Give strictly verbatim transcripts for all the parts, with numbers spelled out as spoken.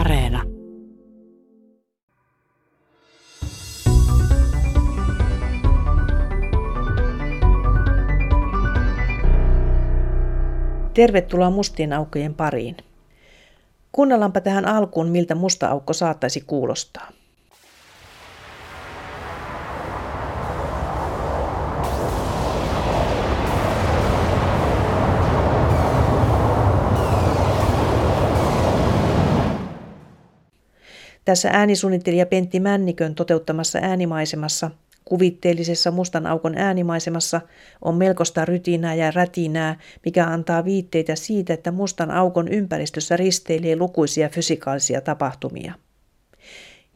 Areena. Tervetuloa mustien aukkojen pariin. Kuunnellaanpa tähän alkuun, miltä musta aukko saattaisi kuulostaa. Tässä äänisuunnittelija Pentti Männikön toteuttamassa äänimaisemassa, kuvitteellisessa mustan aukon äänimaisemassa, on melkoista rytinää ja rätinää, mikä antaa viitteitä siitä, että mustan aukon ympäristössä risteilee lukuisia fysikaalisia tapahtumia.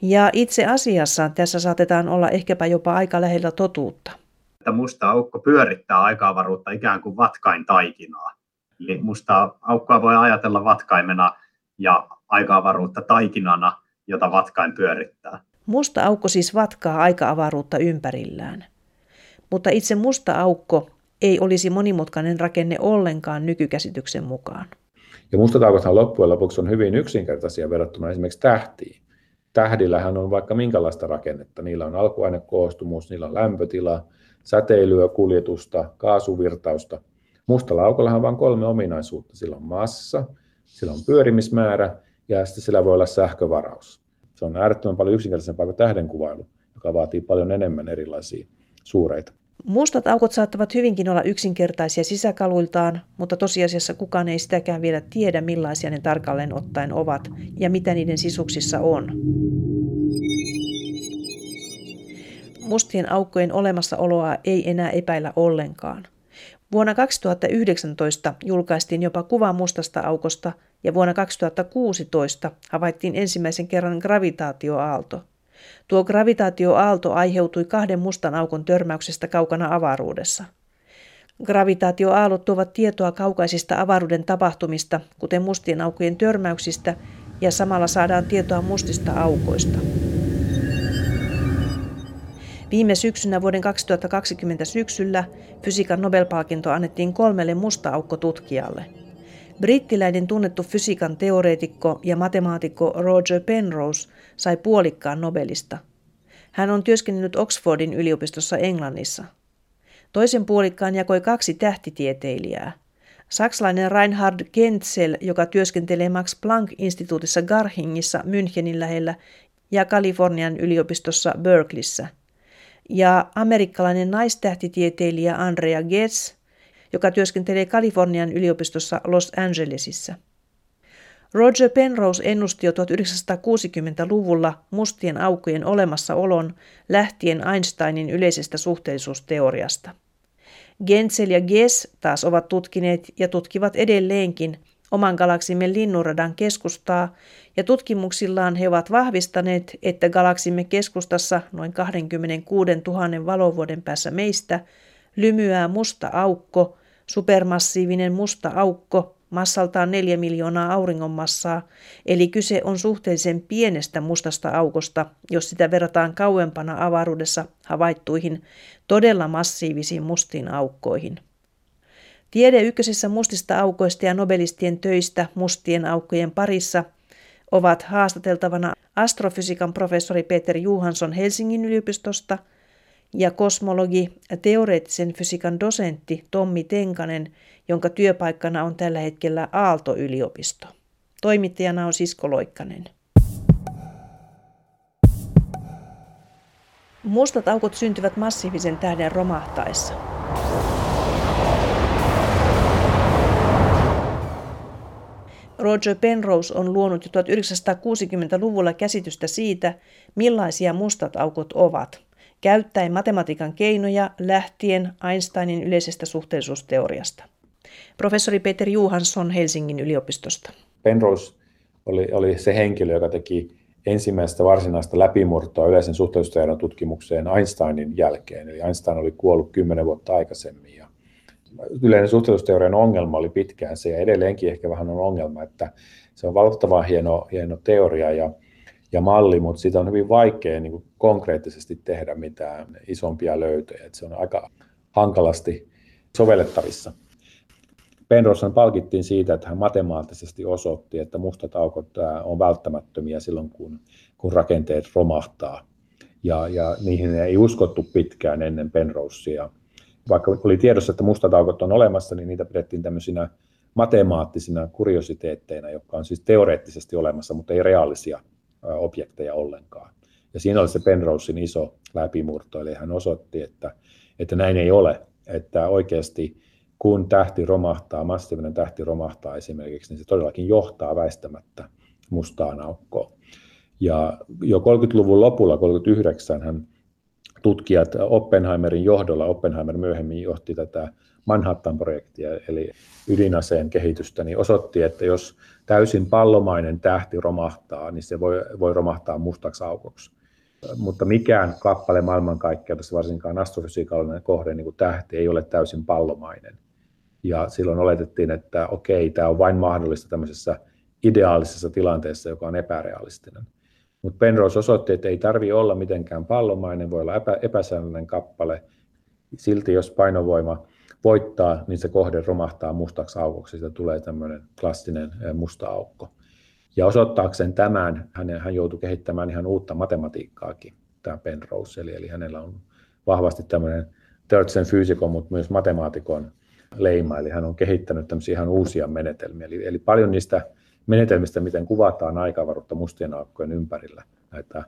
Ja itse asiassa tässä saatetaan olla ehkäpä jopa aika lähellä totuutta. Musta aukko pyörittää aika-avaruutta ikään kuin vatkain taikinaa. Eli musta aukkoa voi ajatella vatkaimena ja aika-avaruutta taikinana, jota vatkain pyörittää. Musta aukko siis vatkaa aika-avaruutta ympärillään. Mutta itse musta aukko ei olisi monimutkainen rakenne ollenkaan nykykäsityksen mukaan. Ja mustat aukothan loppujen lopuksi on hyvin yksinkertaisia verrattuna esimerkiksi tähtiin. Tähdillähän on vaikka minkälaista rakennetta. Niillä on alkuainekoostumus, niillä on lämpötila, säteilyä, kuljetusta, kaasuvirtausta. Mustalla aukollahan on vain kolme ominaisuutta. Sillä on massa, sillä on pyörimismäärä, ja sitten sillä voi olla sähkövaraus. Se on äärettömän paljon yksinkertaisempaa kuin tähdenkuvailu, joka vaatii paljon enemmän erilaisia suureita. Mustat aukot saattavat hyvinkin olla yksinkertaisia sisäkaluiltaan, mutta tosiasiassa kukaan ei sitäkään vielä tiedä, millaisia ne tarkalleen ottaen ovat ja mitä niiden sisuksissa on. Mustien aukkojen olemassaoloa ei enää epäillä ollenkaan. Vuonna kaksituhattayhdeksäntoista julkaistiin jopa kuva mustasta aukosta, ja vuonna kaksituhattakuusitoista havaittiin ensimmäisen kerran gravitaatioaalto. Tuo gravitaatioaalto aiheutui kahden mustan aukon törmäyksestä kaukana avaruudessa. Gravitaatioaallot tuovat tietoa kaukaisista avaruuden tapahtumista, kuten mustien aukkojen törmäyksistä, ja samalla saadaan tietoa mustista aukoista. Viime syksynä vuoden kaksituhattakaksikymmentä syksyllä fysiikan Nobel-palkinto annettiin kolmelle musta-aukkotutkijalle. Brittiläinen tunnettu fysiikan teoreetikko ja matemaatikko Roger Penrose sai puolikkaan Nobelista. Hän on työskennellyt Oxfordin yliopistossa Englannissa. Toisen puolikkaan jakoi kaksi tähtitieteilijää. Saksalainen Reinhard Genzel, joka työskentelee Max Planck-instituutissa Garchingissa Münchenin lähellä ja Kalifornian yliopistossa Berkeleyssä. Ja amerikkalainen naistähtitieteilijä Andrea Ghez, joka työskentelee Kalifornian yliopistossa Los Angelesissa. Roger Penrose ennusti jo tuhatyhdeksänsataakuusikymmentäluvulla mustien aukkojen olemassaolon lähtien Einsteinin yleisestä suhteellisuusteoriasta. Genzel ja Ghez taas ovat tutkineet ja tutkivat edelleenkin oman galaksimme Linnunradan keskustaa, ja tutkimuksillaan he ovat vahvistaneet, että galaksimme keskustassa noin kaksikymmentäkuusituhatta valovuoden päässä meistä lymyää musta aukko, supermassiivinen musta aukko, massaltaan neljä miljoonaa auringonmassaa, eli kyse on suhteellisen pienestä mustasta aukosta, jos sitä verrataan kauempana avaruudessa havaittuihin todella massiivisiin mustiin aukkoihin. Tiede ykkösessä mustista aukoista ja nobelistien töistä mustien aukkojen parissa ovat haastateltavana astrofysiikan professori Peter Johansson Helsingin yliopistosta ja kosmologi, teoreettisen fysiikan dosentti Tommi Tenkanen, jonka työpaikkana on tällä hetkellä Aalto-yliopisto. Toimittajana on Sisko Loikkanen. Mustat aukot syntyvät massiivisen tähden romahtaessa. Roger Penrose on luonut jo tuhatyhdeksänsataakuusikymmentäluvulla käsitystä siitä, millaisia mustat aukot ovat, käyttäen matematiikan keinoja lähtien Einsteinin yleisestä suhteellisuusteoriasta. Professori Peter Johansson Helsingin yliopistosta. Penrose oli, oli se henkilö, joka teki ensimmäistä varsinaista läpimurtoa yleisen suhteellisuusteorian tutkimukseen Einsteinin jälkeen. Eli Einstein oli kuollut kymmenen vuotta aikaisemmin. Ja yleinen suhteellisuusteorian ongelma oli pitkään se, ja edelleenkin ehkä vähän on ongelma, että se on valtavan hieno, hieno teoria ja, ja malli, mutta siitä on hyvin vaikea niin kuin konkreettisesti tehdä mitään isompia löytöjä. Et se on aika hankalasti sovellettavissa. Penrosen palkittiin siitä, että hän matemaattisesti osoitti, että mustat aukot on välttämättömiä silloin, kun, kun rakenteet romahtaa. Ja, ja niihin ei uskottu pitkään ennen Penrosea. Vaikka oli tiedossa, että mustat aukot on olemassa, niin niitä pidettiin tämmöisinä matemaattisina kuriositeetteina, jotka on siis teoreettisesti olemassa, mutta ei reaalisia objekteja ollenkaan. Ja siinä oli se Penrosen iso läpimurto, eli hän osoitti, että, että näin ei ole, että oikeasti kun tähti romahtaa, massiivinen tähti romahtaa esimerkiksi, niin se todellakin johtaa väistämättä mustaan aukkoon. Ja jo kolmekymmentäluvun lopulla, kolmekymmentäyhdeksän, hän tutkijat Oppenheimerin johdolla, Oppenheimer myöhemmin johti tätä Manhattan-projektia, eli ydinaseen kehitystä, niin osoitti, että jos täysin pallomainen tähti romahtaa, niin se voi, voi romahtaa mustaksi aukoksi. Mutta mikään kappale maailmankaikkeudessa, varsinkaan astrofysiikallinen kohde, niin kuin tähti, ei ole täysin pallomainen. Ja silloin oletettiin, että okei, tämä on vain mahdollista tämmöisessä ideaalisessa tilanteessa, joka on epärealistinen. Mutta Penrose osoitti, että ei tarvitse olla mitenkään pallomainen, voi olla epä, epäsäännöllinen kappale. Silti jos painovoima voittaa, niin se kohde romahtaa mustaksi aukoksi, siitä tulee tämmöinen klassinen musta aukko. Ja osoittaakseen tämän, hänen, hän joutui kehittämään ihan uutta matematiikkaakin, tämä Penrose, eli, eli hänellä on vahvasti tämmöinen törtsen fyysikon, mutta myös matemaatikon leima, eli hän on kehittänyt tämmöisiä ihan uusia menetelmiä, eli, eli paljon niistä menetelmistä, miten kuvataan aikavaruutta mustien aukkojen ympärillä, näitä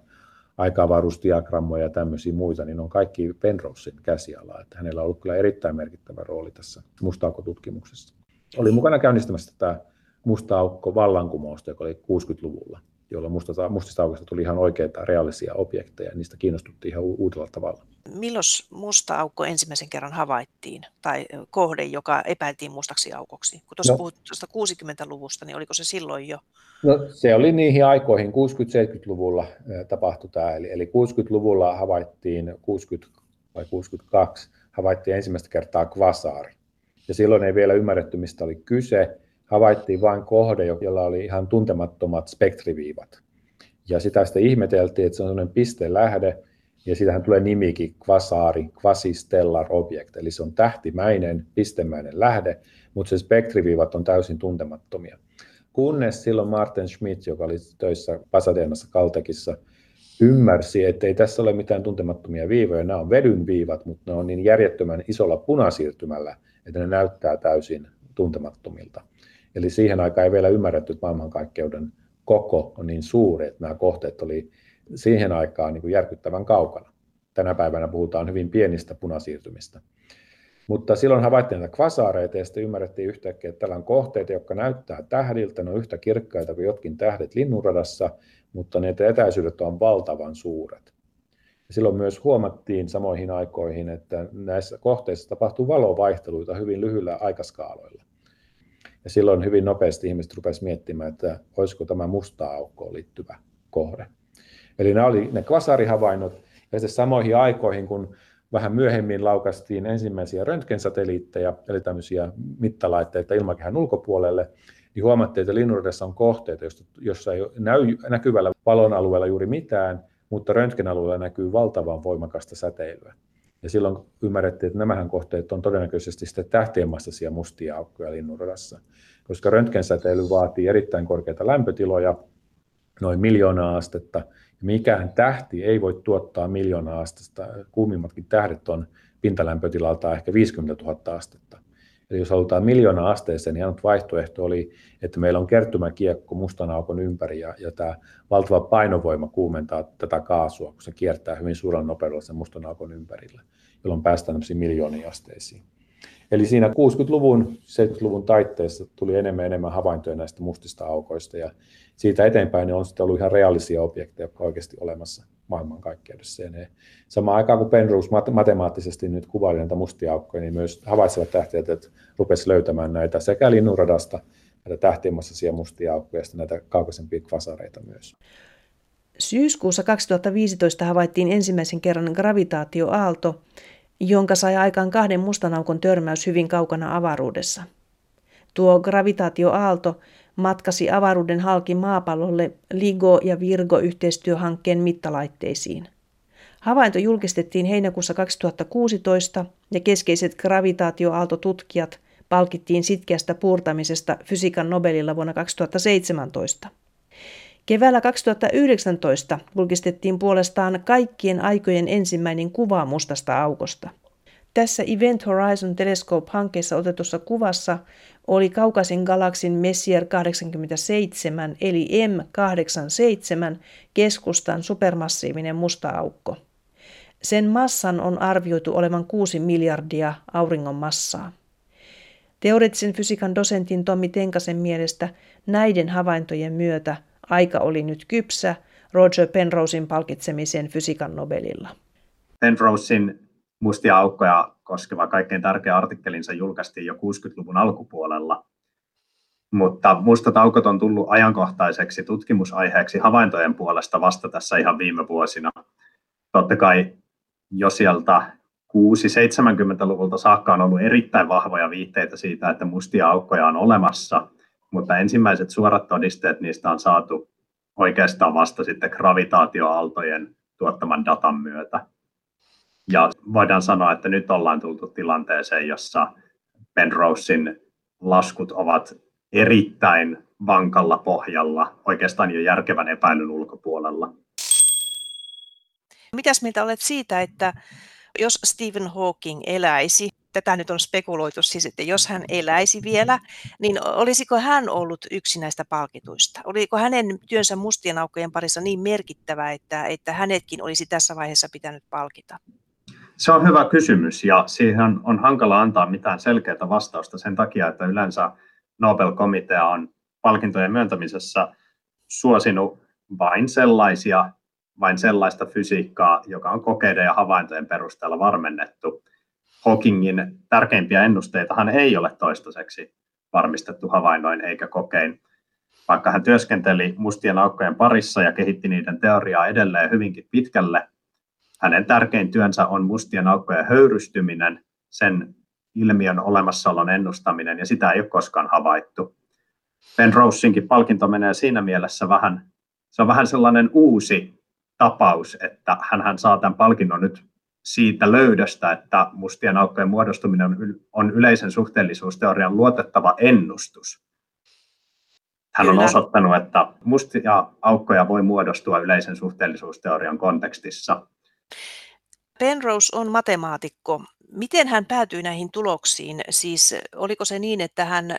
aikavaruusdiagrammoja ja tämmöisiä muita, niin on kaikki Penrosen käsialaa. Että hänellä on ollut kyllä erittäin merkittävä rooli tässä musta-aukkotutkimuksessa. Oli mukana käynnistämässä tätä musta-aukko-vallankumousta, joka oli kuusikymmentäluvulla, jolloin mustista aukoista tuli ihan oikeita reaalisia objekteja, ja niistä kiinnostuttiin ihan u- uudella tavalla. Milloin musta aukko ensimmäisen kerran havaittiin, tai kohde, joka epäiltiin mustaksi aukoksi? Kun tuossa no. puhuttiin tuosta kuusikymmentäluvusta, niin oliko se silloin jo? No, se oli niihin aikoihin, kuusikymmentä-seitsemänkymmentäluvulla tapahtui tämä, eli, eli kuusikymmentäluvulla havaittiin, kuusikymmentä vai kuusikymmentäkaksi, havaittiin ensimmäistä kertaa kvasaari, ja silloin ei vielä ymmärretty, mistä oli kyse. Havaittiin vain kohde, jolla oli ihan tuntemattomat spektriviivat. Ja sitä sitten ihmeteltiin, että se on sellainen pistelähde, ja siitähän tulee nimikin kvasaari, quasi-stellar object, eli se on tähtimäinen, pistemäinen lähde, mutta se spektriviivat on täysin tuntemattomia. Kunnes silloin Martin Schmidt, joka oli töissä Pasadenassa Caltechissa, ymmärsi, että ei tässä ole mitään tuntemattomia viivoja, nämä on vedyn viivat, mutta ne on niin järjettömän isolla punasiirtymällä, että ne näyttää täysin tuntemattomilta. Eli siihen aikaan ei vielä ymmärretty, että maailmankaikkeuden koko on niin suuri, että nämä kohteet oli siihen aikaan niin kuin järkyttävän kaukana. Tänä päivänä puhutaan hyvin pienistä punasiirtymistä. Mutta silloin havaittiin näitä kvasaareita ja sitten ymmärrettiin yhtäkkiä, että täällä on kohteita, jotka näyttää tähdiltä. Ne on yhtä kirkkaita kuin jotkin tähdet Linnunradassa, mutta ne etäisyydet on valtavan suuret. Ja silloin myös huomattiin samoihin aikoihin, että näissä kohteissa tapahtuu valovaihteluita hyvin lyhyillä aikaskaaloilla. Ja silloin hyvin nopeasti ihmiset rupesivat miettimään, että olisiko tämä mustaan aukkoon liittyvä kohde. Eli nämä olivat ne kvasarihavainnot, ja sitten samoihin aikoihin, kun vähän myöhemmin laukaistiin ensimmäisiä röntgensatelliitteja, eli tämmöisiä mittalaitteita ilmakehän ulkopuolelle, niin huomattiin, että Linnunradassa on kohteita, joissa ei näy näkyvällä valon alueella juuri mitään, mutta röntgenalueella näkyy valtavan voimakasta säteilyä. Ja silloin ymmärrettiin, että nämähän kohteet on todennäköisesti sitten tähtienmassaisia mustia aukkoja Linnunradassa, koska röntgensäteily vaatii erittäin korkeita lämpötiloja, noin miljoonaa astetta, ja mikään tähti ei voi tuottaa miljoonaa astetta. Kuumimmatkin tähdet on pintalämpötilaltaan ehkä viisikymmentätuhatta astetta. Eli jos halutaan miljoonaa asteeseen, niin ainut vaihtoehto oli, että meillä on kertymäkiekko mustan aukon ympäri, ja, ja tämä valtava painovoima kuumentaa tätä kaasua, kun se kiertää hyvin suurella nopeudella sen mustan aukon ympärillä, jolloin päästään tämmöisiin miljooniin asteisiin. Eli siinä kuusikymmentäluvun, seitsemänkymmentäluvun taitteessa tuli enemmän ja enemmän havaintoja näistä mustista aukoista, ja siitä eteenpäin ne on sitten ollut ihan reaalisia objekteja, jotka oikeasti olemassa maailmankaikkeudessa. Ja ne, samaan aikaan kuin Penrose matemaattisesti nyt kuvaili näitä mustia aukkoja, niin myös havaitsevat tähtiöt rupesivat löytämään näitä sekä Linnunradasta, näitä tähtienmassaisia mustia aukkoja, ja sitten näitä kaukaisempia kvasareita myös. Syyskuussa kaksituhattaviisitoista havaittiin ensimmäisen kerran gravitaatioaalto, jonka sai aikaan kahden mustan aukon törmäys hyvin kaukana avaruudessa. Tuo gravitaatioaalto matkasi avaruuden halki maapallolle LIGO- ja Virgo-yhteistyöhankkeen mittalaitteisiin. Havainto julkistettiin heinäkuussa kaksituhattakuusitoista, ja keskeiset gravitaatioaaltotutkijat palkittiin sitkeästä puurtamisesta fysiikan Nobelilla vuonna kaksituhattaseitsemäntoista. Keväällä kaksituhattayhdeksäntoista julkistettiin puolestaan kaikkien aikojen ensimmäinen kuva mustasta aukosta. Tässä Event Horizon Telescope-hankkeessa otetussa kuvassa oli kaukaisen galaksin Messier kahdeksankymmentäseitsemän eli M kahdeksankymmentäseitsemän keskustan supermassiivinen musta aukko. Sen massan on arvioitu olevan kuusi miljardia auringon massaa. Teoreettisen fysiikan dosentin Tommi Tenkasen mielestä näiden havaintojen myötä aika oli nyt kypsä Roger Penrosen palkitsemiseen fysiikan Nobelilla. Penrosen mustia aukkoja koskeva kaikkein tärkeä artikkelinsa julkaistiin jo kuusikymmentäluvun alkupuolella, mutta mustat aukot on tullut ajankohtaiseksi tutkimusaiheeksi havaintojen puolesta vasta tässä ihan viime vuosina. Totta kai jo sieltä kuusi seitsemänkymmentäluvulta saakka on ollut erittäin vahvoja viitteitä siitä, että mustia aukkoja on olemassa, mutta ensimmäiset suorat todisteet niistä on saatu oikeastaan vasta sitten gravitaatioaaltojen tuottaman datan myötä. Ja voidaan sanoa, että nyt ollaan tultu tilanteeseen, jossa Penrosen laskut ovat erittäin vankalla pohjalla, oikeastaan jo järkevän epäilyn ulkopuolella. Mitäs mieltä olet siitä, että jos Stephen Hawking eläisi, tätä nyt on spekuloitu siis, että jos hän eläisi vielä, niin olisiko hän ollut yksi näistä palkituista? Oliko hänen työnsä mustien aukkojen parissa niin merkittävä, että, että hänetkin olisi tässä vaiheessa pitänyt palkita? Se on hyvä kysymys ja siihen on hankala antaa mitään selkeää vastausta sen takia, että yleensä Nobel-komitea on palkintojen myöntämisessä suosinut vain sellaisia, vain sellaista fysiikkaa, joka on kokeiden ja havaintojen perusteella varmennettu. Hawkingin tärkeimpiä ennusteitahan ei ole toistaiseksi varmistettu havainnoin eikä kokein. Vaikka hän työskenteli mustien aukkojen parissa ja kehitti niiden teoriaa edelleen hyvinkin pitkälle, hänen tärkein työnsä on mustien aukkojen höyrystyminen, sen ilmiön olemassaolon ennustaminen, ja sitä ei ole koskaan havaittu. Penrosenkin palkinto menee siinä mielessä vähän, se on vähän sellainen uusi tapaus, että hänhän saa tämän palkinnon nyt siitä löydöstä, että mustien aukkojen muodostuminen on yleisen suhteellisuusteorian luotettava ennustus. Hän on osoittanut, että mustia aukkoja voi muodostua yleisen suhteellisuusteorian kontekstissa. Penrose on matemaatikko. Miten hän päätyi näihin tuloksiin? Siis oliko se niin, että hän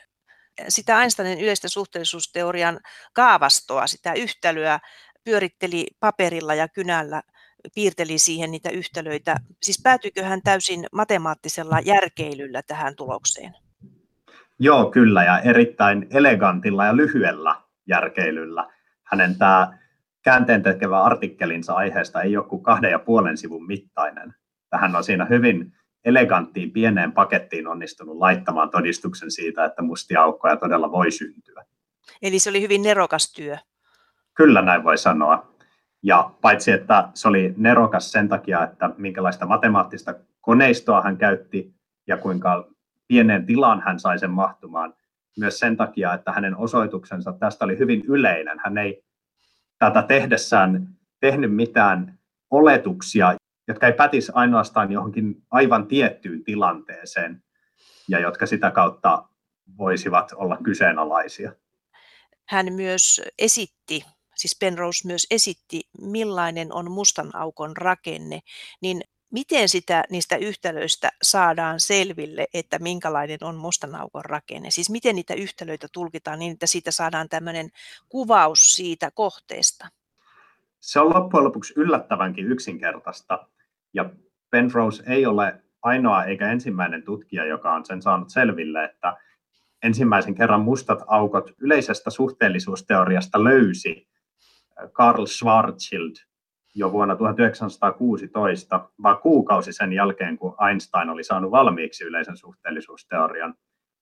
sitä Einsteinin yleistä suhteellisuusteorian kaavastoa, sitä yhtälöä pyöritteli paperilla ja kynällä, piirteli siihen niitä yhtälöitä? Siis päätyikö hän täysin matemaattisella järkeilyllä tähän tulokseen? Joo, kyllä, ja erittäin elegantilla ja lyhyellä järkeilyllä. Hänen tämä käänteentekevä artikkelinsa aiheesta ei ole kuin kahden ja puolen sivun mittainen. Hän on siinä hyvin eleganttiin pieneen pakettiin onnistunut laittamaan todistuksen siitä, että mustia aukkoja todella voi syntyä. Eli se oli hyvin nerokas työ. Kyllä näin voi sanoa. Ja paitsi, että se oli nerokas sen takia, että minkälaista matemaattista koneistoa hän käytti ja kuinka pienen tilan hän sai sen mahtumaan, myös sen takia, että hänen osoituksensa tästä oli hyvin yleinen. Hän ei tätä tehdessään tehnyt mitään oletuksia, jotka ei pätisi ainoastaan johonkin aivan tiettyyn tilanteeseen ja jotka sitä kautta voisivat olla kyseenalaisia. Hän myös esitti, siis Penrose myös esitti, millainen on mustan aukon rakenne, niin miten sitä niistä yhtälöistä saadaan selville, että minkälainen on mustan aukon rakenne? Siis miten niitä yhtälöitä tulkitaan niin, että siitä saadaan tämmöinen kuvaus siitä kohteesta? Se on loppujen lopuksi yllättävänkin yksinkertaista. Ja Penrose ei ole ainoa eikä ensimmäinen tutkija, joka on sen saanut selville, että ensimmäisen kerran mustat aukot yleisestä suhteellisuusteoriasta löysi Karl Schwarzschild jo vuonna tuhatyhdeksänsataakuusitoista, vaan kuukausi sen jälkeen, kun Einstein oli saanut valmiiksi yleisen suhteellisuusteorian.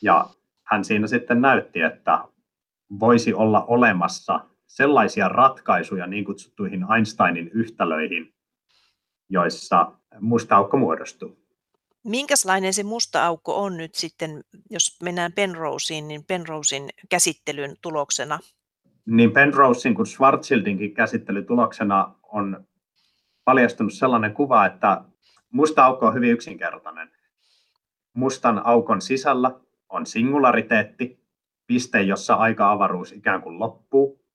Ja hän siinä sitten näytti, että voisi olla olemassa sellaisia ratkaisuja niin kutsuttuihin Einsteinin yhtälöihin, joissa musta aukko muodostuu. Minkälainen se musta aukko on nyt sitten, jos mennään Penroseen, niin Penrosen käsittelyn tuloksena? Niin Penrosen kuin Schwarzschildinkin käsittelytuloksena on paljastunut sellainen kuva, että musta aukko on hyvin yksinkertainen. Mustan aukon sisällä on singulariteetti, piste, jossa aika-avaruus ikään kuin loppuu,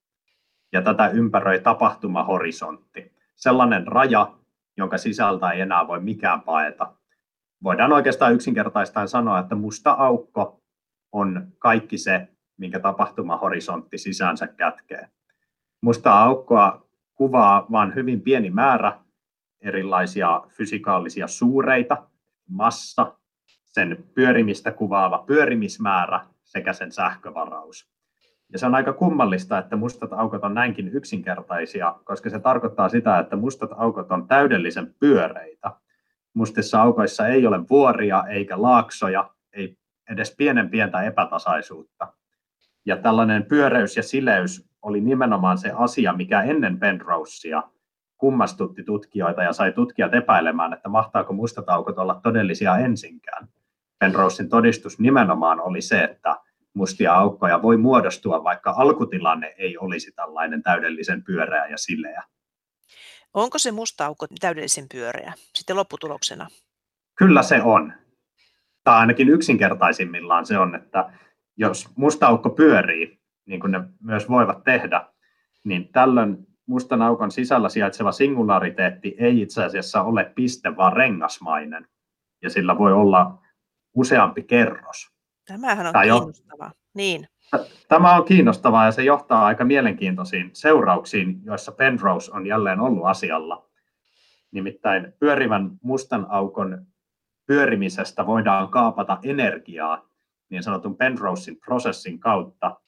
ja tätä ympäröi tapahtumahorisontti, sellainen raja, jonka sisältä ei enää voi mikään paeta. Voidaan oikeastaan yksinkertaistaan sanoa, että musta aukko on kaikki se, minkä tapahtumahorisontti sisäänsä kätkee. Mustaa aukkoa kuvaa vain hyvin pieni määrä erilaisia fysikaalisia suureita, massa, sen pyörimistä kuvaava pyörimismäärä sekä sen sähkövaraus. Ja se on aika kummallista, että mustat aukot on näinkin yksinkertaisia, koska se tarkoittaa sitä, että mustat aukot on täydellisen pyöreitä. Mustissa aukoissa ei ole vuoria eikä laaksoja, ei edes pienen pientä epätasaisuutta. Ja tällainen pyöreys ja sileys oli nimenomaan se asia, mikä ennen Penrosea kummastutti tutkijoita ja sai tutkijat epäilemään, että mahtaako mustat aukot olla todellisia ensinkään. Penrosen todistus nimenomaan oli se, että mustia aukkoja voi muodostua, vaikka alkutilanne ei olisi tällainen täydellisen pyöreä ja sileä. Onko se musta aukko täydellisen pyöreä sitten lopputuloksena? Kyllä se on. Tai ainakin yksinkertaisimmillaan se on, että jos musta aukko pyörii, niin kuin ne myös voivat tehdä, niin tällöin mustan aukon sisällä sijaitseva singulariteetti ei itse asiassa ole piste, vaan rengasmainen. Ja sillä voi olla useampi kerros. Tämähän on Tämä kiinnostavaa. Jo... Niin. Tämä on kiinnostavaa ja se johtaa aika mielenkiintoisiin seurauksiin, joissa Penrose on jälleen ollut asialla. Nimittäin pyörivän mustan aukon pyörimisestä voidaan kaapata energiaa niin sanotun Penrosen prosessin kautta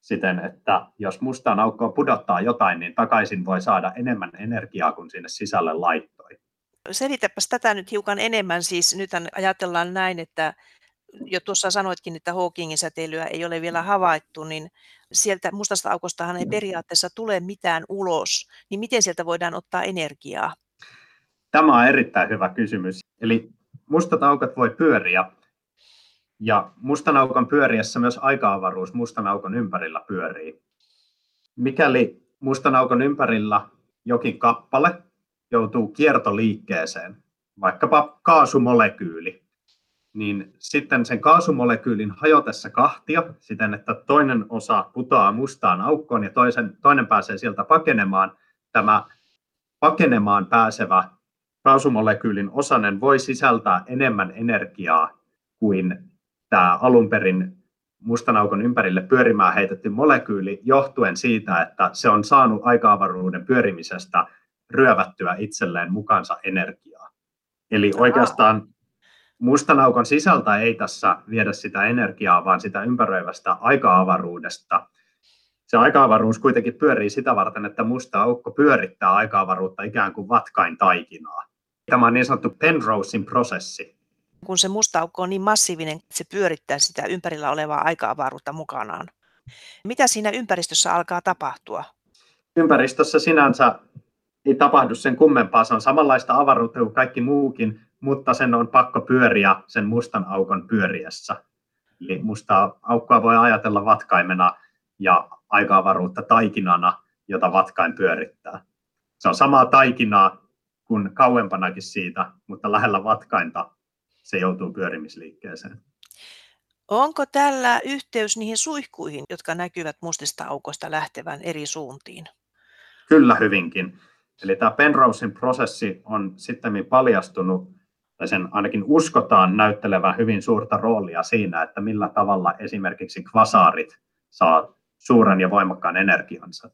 siten, että jos mustaan aukkoon pudottaa jotain, niin takaisin voi saada enemmän energiaa kuin sinne sisälle laittoi. Selitäpäs tätä nyt hiukan enemmän. Siis nyt ajatellaan näin, että jo tuossa sanoitkin, että Hawkingin säteilyä ei ole vielä havaittu, niin sieltä mustasta aukostahan ei periaatteessa tule mitään ulos. Niin miten sieltä voidaan ottaa energiaa? Tämä on erittäin hyvä kysymys. Eli mustat aukot voi pyöriä, ja mustan aukon pyöriessä myös aika-avaruus mustan aukon ympärillä pyörii. Mikäli mustan aukon ympärillä jokin kappale joutuu kiertoliikkeeseen, vaikkapa kaasumolekyyli, niin sitten sen kaasumolekyylin hajotessa kahtia siten, että toinen osa putoaa mustaan aukkoon ja toisen, toinen pääsee sieltä pakenemaan. Tämä pakenemaan pääsevä kaasumolekyylin osanen voi sisältää enemmän energiaa kuin tämä alun perin mustan aukon ympärille pyörimään heitetty molekyyli johtuen siitä, että se on saanut aika-avaruuden pyörimisestä ryövättyä itselleen mukaansa energiaa. Eli oikeastaan mustan aukon sisältä ei tässä viedä sitä energiaa, vaan sitä ympäröivästä aika-avaruudesta. Se aika-avaruus kuitenkin pyörii sitä varten, että musta aukko pyörittää aika-avaruutta ikään kuin vatkain taikinaa. Tämä on niin sanottu Penrosen prosessi. Kun se musta aukko on niin massiivinen, että se pyörittää sitä ympärillä olevaa aika-avaruutta mukanaan. Mitä siinä ympäristössä alkaa tapahtua? Ympäristössä sinänsä ei tapahdu sen kummempaa. Se on samanlaista avaruutta kuin kaikki muukin, mutta sen on pakko pyöriä sen mustan aukon pyöriessä. Eli mustaa aukkoa voi ajatella vatkaimena ja aika-avaruutta taikinana, jota vatkain pyörittää. Se on samaa taikinaa kuin kauempanakin siitä, mutta lähellä vatkainta se joutuu pyörimisliikkeeseen. Onko tällä yhteys niihin suihkuihin, jotka näkyvät mustista aukoista lähtevän eri suuntiin? Kyllä hyvinkin. Eli tämä Penrosen prosessi on sittemmin paljastunut, tai sen ainakin uskotaan näyttelevän hyvin suurta roolia siinä, että millä tavalla esimerkiksi kvasaarit saa suuren ja voimakkaan energiansa.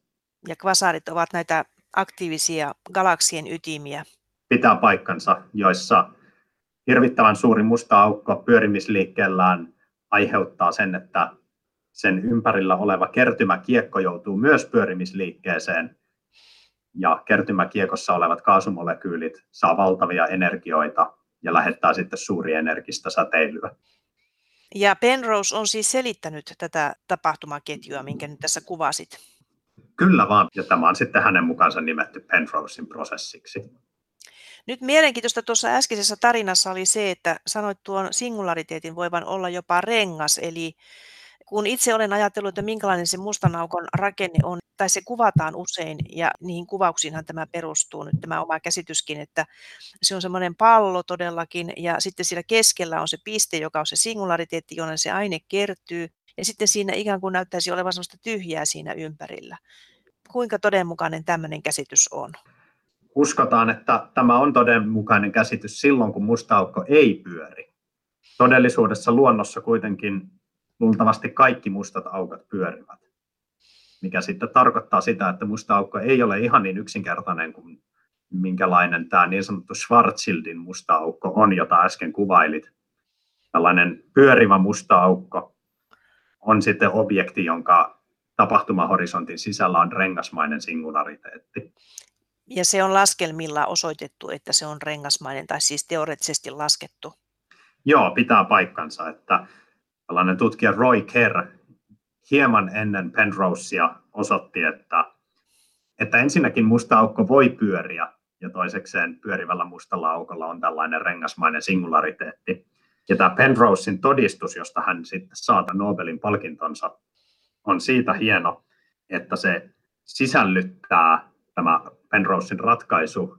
Ja kvasaarit ovat näitä aktiivisia galaksien ytimiä. Pitää paikkansa, joissa hirvittävän suuri musta aukko pyörimisliikkeellään aiheuttaa sen, että sen ympärillä oleva kertymäkiekko joutuu myös pyörimisliikkeeseen. Ja kertymäkiekossa olevat kaasumolekyylit saa valtavia energioita ja lähettää sitten suurienergistä säteilyä. Ja Penrose on siis selittänyt tätä tapahtumaketjua, minkä nyt tässä kuvasit. Kyllä vaan, ja tämä on sitten hänen mukaansa nimetty Penrosen prosessiksi. Nyt mielenkiintoista tuossa äskeisessä tarinassa oli se, että sanoit tuon singulariteetin voivan olla jopa rengas, eli kun itse olen ajatellut, että minkälainen se mustan aukon rakenne on, tai se kuvataan usein, ja niihin kuvauksiinhan tämä perustuu nyt tämä oma käsityskin, että se on semmoinen pallo todellakin, ja sitten siellä keskellä on se piste, joka on se singulariteetti, jonne se aine kertyy, ja sitten siinä ikään kuin näyttäisi olevan semmoista tyhjää siinä ympärillä. Kuinka todenmukainen tämmöinen käsitys on? Uskotaan, että tämä on todenmukainen käsitys silloin, kun musta aukko ei pyöri. Todellisuudessa luonnossa kuitenkin luultavasti kaikki mustat aukot pyörivät, mikä sitten tarkoittaa sitä, että musta aukko ei ole ihan niin yksinkertainen kuin minkälainen tämä niin sanottu Schwarzschildin musta aukko on, jota äsken kuvailit. Tällainen pyörivä musta aukko on sitten objekti, jonka tapahtumahorisontin sisällä on rengasmainen singulariteetti. Ja se on laskelmilla osoitettu, että se on rengasmainen, tai siis teoreettisesti laskettu. Joo, pitää paikkansa, että tällainen tutkija Roy Kerr hieman ennen Penrosea osoitti, että, että ensinnäkin musta aukko voi pyöriä, ja toisekseen pyörivällä mustalla aukolla on tällainen rengasmainen singulariteetti. Ja tämä Penrosen todistus, josta hän sitten saa Nobelin palkintonsa, on siitä hieno, että se sisällyttää tämä Penrosen ratkaisu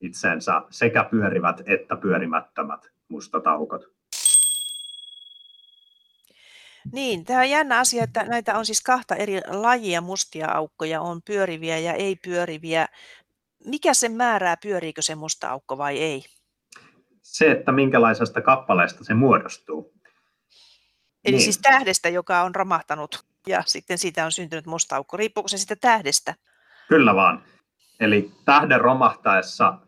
itsensä sekä pyörivät että pyörimättömät mustat aukot. Niin, tämä on jännä asia, että näitä on siis kahta eri lajia mustia aukkoja, on pyöriviä ja ei-pyöriviä. Mikä sen määrää, pyöriikö se musta aukko vai ei? Se, että minkälaisesta kappaleesta se muodostuu. Eli niin. Siis tähdestä, joka on romahtanut ja sitten siitä on syntynyt musta aukko. Riippuuko se siitä tähdestä? Kyllä vaan. Eli tähden romahtaessa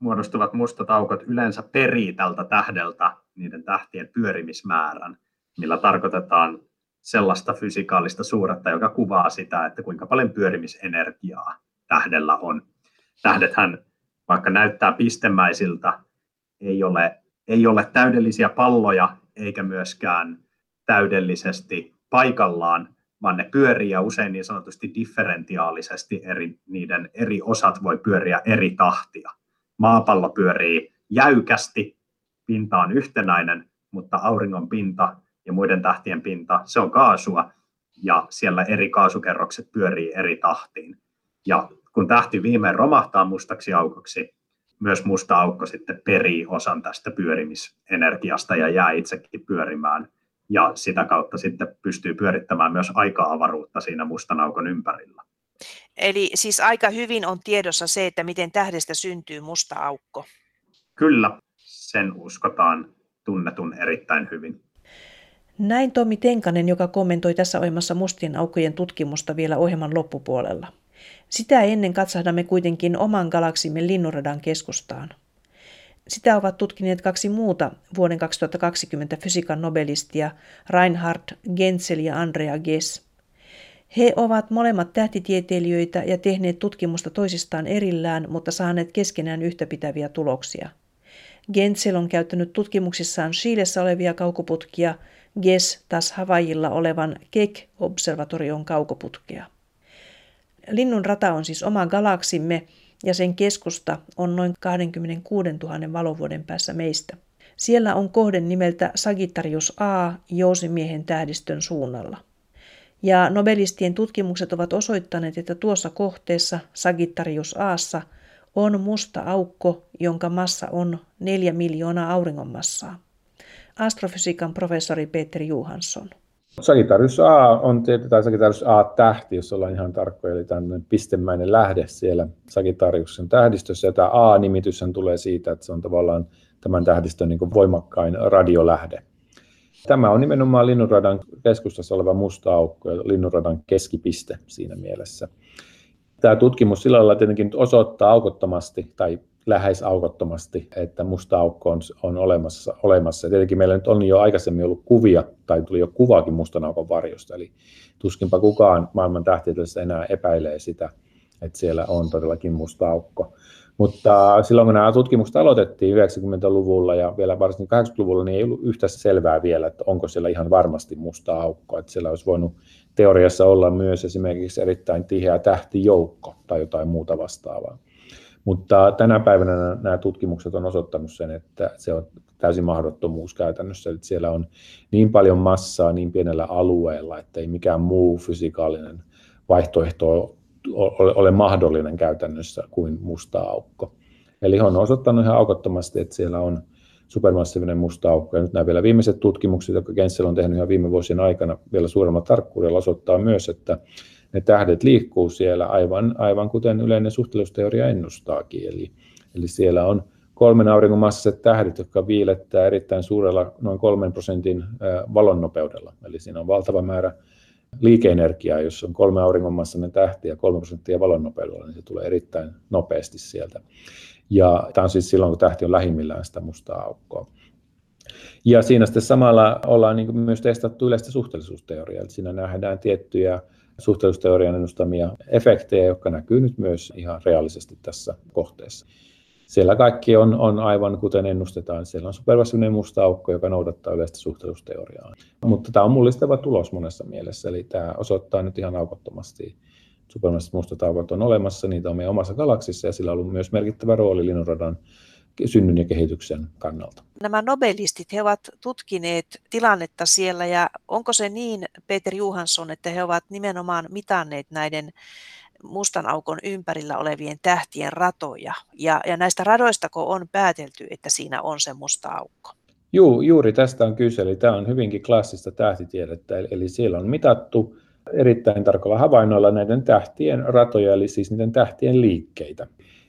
muodostuvat mustat aukot yleensä perii tältä tähdeltä niiden tähtien pyörimismäärän, millä tarkoitetaan sellaista fysikaalista suuretta, joka kuvaa sitä, että kuinka paljon pyörimisenergiaa tähdellä on. Tähdethän, vaikka näyttää pistemäisiltä, ei ole, ei ole täydellisiä palloja eikä myöskään täydellisesti paikallaan, vaan ne pyörii ja usein niin sanotusti differentiaalisesti eri, niiden eri osat voi pyöriä eri tahtia. Maapallo pyörii jäykästi, pinta on yhtenäinen, mutta auringon pinta ja muiden tähtien pinta, se on kaasua, ja siellä eri kaasukerrokset pyörii eri tahtiin. Ja kun tähti viimein romahtaa mustaksi aukoksi, myös musta aukko sitten perii osan tästä pyörimisenergiasta ja jää itsekin pyörimään. Ja sitä kautta sitten pystyy pyörittämään myös aika-avaruutta siinä mustan aukon ympärillä. Eli siis aika hyvin on tiedossa se, että miten tähdestä syntyy musta aukko. Kyllä, sen uskotaan tunnetun erittäin hyvin. Näin Tommi Tenkanen, joka kommentoi tässä ohjelmassa mustien aukkojen tutkimusta vielä ohjelman loppupuolella. Sitä ennen katsahdamme kuitenkin oman galaksimme Linnunradan keskustaan. Sitä ovat tutkineet kaksi muuta vuoden kaksituhattakaksikymmentä fysiikan nobelistia, Reinhard Genzel ja Andrea Ghez. He ovat molemmat tähtitieteilijöitä ja tehneet tutkimusta toisistaan erillään, mutta saaneet keskenään yhtäpitäviä tuloksia. Genzel on käyttänyt tutkimuksissaan Chilessä olevia kaukoputkia, Ghez taas Havaijilla olevan Keck-observatorion kaukoputkea. Linnunrata on siis oma galaksimme, ja sen keskusta on noin kaksikymmentäkuusituhatta valovuoden päässä meistä. Siellä on kohde nimeltä Sagittarius A jousimiehen tähdistön suunnalla. Ja nobelistien tutkimukset ovat osoittaneet, että tuossa kohteessa Sagittarius A:ssa on musta aukko, jonka massa on neljä miljoonaa auringonmassaa. Astrofysiikan professori Peter Johansson. Sagittarius A on tietysti Sagittarius A-tähti, jos ollaan ihan tarkkoja, eli tämmöinen pistemäinen lähde siellä Sagittariuksen tähdistössä. Ja tämä A-nimityshän tulee siitä, että se on tavallaan tämän tähdistön niin kuin voimakkain radiolähde. Tämä on nimenomaan Linnunradan keskustassa oleva musta aukko ja Linnunradan keskipiste siinä mielessä. Tämä tutkimus sillä lailla tietenkin osoittaa aukottomasti tai lähes aukottomasti, että musta aukko on, on olemassa, olemassa. Tietenkin meillä nyt on jo aikaisemmin ollut kuvia, tai tuli jo kuvaakin mustan aukon varjosta, eli tuskinpa kukaan maailman tähtitieteessä enää epäilee sitä, että siellä on todellakin musta aukko. Mutta silloin kun nämä tutkimukset aloitettiin yhdeksänkymmentäluvulla ja vielä varsinkin kahdeksankymmentäluvulla, niin ei ollut yhtä selvää vielä, että onko siellä ihan varmasti musta aukko. Että siellä olisi voinut teoriassa olla myös esimerkiksi erittäin tiheä tähtijoukko tai jotain muuta vastaavaa. Mutta tänä päivänä nämä tutkimukset on osoittanut sen, että se on täysin mahdottomuus käytännössä. Että siellä on niin paljon massaa niin pienellä alueella, että ei mikään muu fysikaalinen vaihtoehto ole, ole mahdollinen käytännössä kuin musta aukko. Eli on osoittanut ihan aukottomasti, että siellä on supermassiivinen musta aukko. Ja nyt nämä vielä viimeiset tutkimukset, jotka Genzel on tehnyt ihan viime vuosien aikana vielä suuremmalla tarkkuudella, osoittaa myös, että ne tähdet liikkuu siellä aivan, aivan kuten yleinen suhteellisuusteoria ennustaakin. Eli, eli siellä on kolmen auringonmassaiset tähdet, jotka viilettää erittäin suurella noin kolmen prosentin valonnopeudella. Eli siinä on valtava määrä liikeenergiaa, jos on kolme auringonmassainen tähti ja kolme prosenttia valonnopeudella, niin se tulee erittäin nopeasti sieltä. Ja tämä on siis silloin, kun tähti on lähimmillään sitä mustaa aukkoa. Ja siinä sitten samalla ollaan niin kuin myös testattu yleistä suhteellisuusteoriaa. Eli siinä nähdään tiettyjä suhteellisuusteorian ennustamia efektejä, jotka näkyy nyt myös ihan reaalisesti tässä kohteessa. Siellä kaikki on, on aivan kuten ennustetaan. Siellä on supermassiivinen musta aukko, joka noudattaa yleistä suhteellisuusteoriaa. Mutta tämä on mullistava tulos monessa mielessä. Eli tämä osoittaa nyt ihan aukottomasti. Supermassiiviset mustat aukot on olemassa, niitä on meidän omassa galaksissa ja sillä on ollut myös merkittävä rooli Linnunradan synnyn ja kehityksen kannalta. Nämä nobelistit, he ovat tutkineet tilannetta siellä ja onko se niin, Peter Johansson, että he ovat nimenomaan mitanneet näiden mustan aukon ympärillä olevien tähtien ratoja ja, ja näistä radoistako on päätelty, että siinä on se musta aukko? Juu, juuri tästä on kyse, eli tämä on hyvinkin klassista tähtitiedettä, eli siellä on mitattu erittäin tarkalla havainnoilla näiden tähtien ratoja, eli siis niiden tähtien liikkeitä.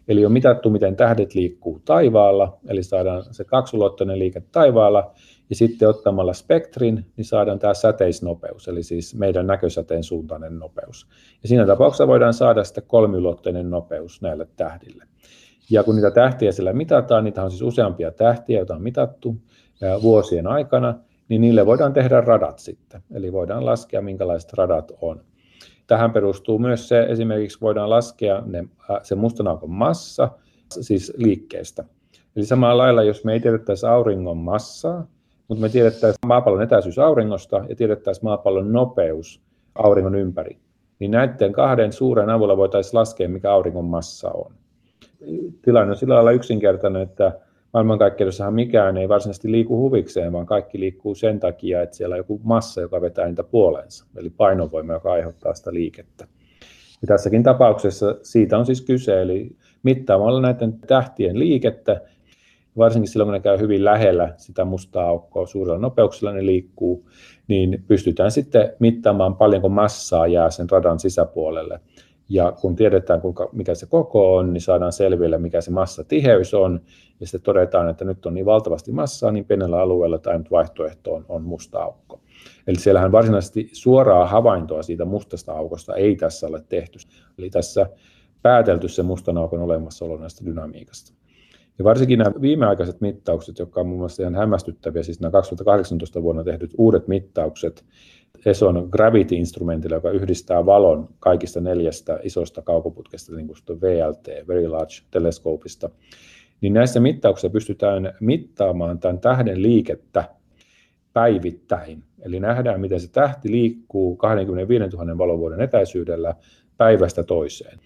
Eli on mitattu, miten tähdet liikkuu taivaalla, eli saadaan se kaksulottoinen liike taivaalla, ja sitten ottamalla spektrin, niin saadaan tämä säteisnopeus, eli siis meidän näkösäteen suuntainen nopeus. Ja siinä tapauksessa voidaan saada sitten kolmiulotteinen nopeus näille tähdille. Ja kun niitä tähtiä siellä mitataan, niitä on siis useampia tähtiä, joita on mitattu vuosien aikana, niin niille voidaan tehdä radat sitten, eli voidaan laskea, minkälaiset radat on. Tähän perustuu myös se, esimerkiksi voidaan laskea ne, se mustan aukon massa, siis liikkeestä. Eli samalla lailla, jos me ei tiedettäisi auringon massaa, mutta me tiedettäisiin maapallon etäisyys auringosta ja tiedettäisiin maapallon nopeus auringon ympäri, niin näiden kahden suuren avulla voitaisiin laskea, mikä auringon massa on. Tilanne on sillä lailla yksinkertainen, että maailmankaikkeudessahan mikään ei varsinaisesti liiku huvikseen, vaan kaikki liikkuu sen takia, että siellä on joku massa, joka vetää niitä puoleensa, eli painovoima, joka aiheuttaa sitä liikettä. Ja tässäkin tapauksessa siitä on siis kyse, eli mittaamalla näiden tähtien liikettä, varsinkin silloin, kun ne käy hyvin lähellä sitä mustaa aukkoa, suurella nopeuksella ne liikkuu, niin pystytään sitten mittaamaan, paljonko massaa jää sen radan sisäpuolelle. Ja kun tiedetään, kuinka, mikä se koko on, niin saadaan selville, mikä se massatiheys on. Ja sitten todetaan, että nyt on niin valtavasti massaa, niin pienellä alueella tämä vaihtoehto on, on musta aukko. Eli siellähän varsinaisesti suoraa havaintoa siitä mustasta aukosta ei tässä ole tehty. Eli tässä päätelty se mustan aukon olemassaolo näistä dynamiikasta. Ja varsinkin nämä viimeaikaiset mittaukset, jotka on muun muassa ihan hämmästyttäviä, siis nämä kaksituhattakahdeksantoista vuonna tehdyt uudet mittaukset, ESOn Gravity-instrumentilla, joka yhdistää valon kaikista neljästä isosta kaukoputkesta, niin kuin V L T, Very Large Telescopeista, niin näissä mittauksissa pystytään mittaamaan tämän tähden liikettä päivittäin. Eli nähdään, miten se tähti liikkuu kaksikymmentäviisituhatta valovuoden etäisyydellä päivästä toiseen.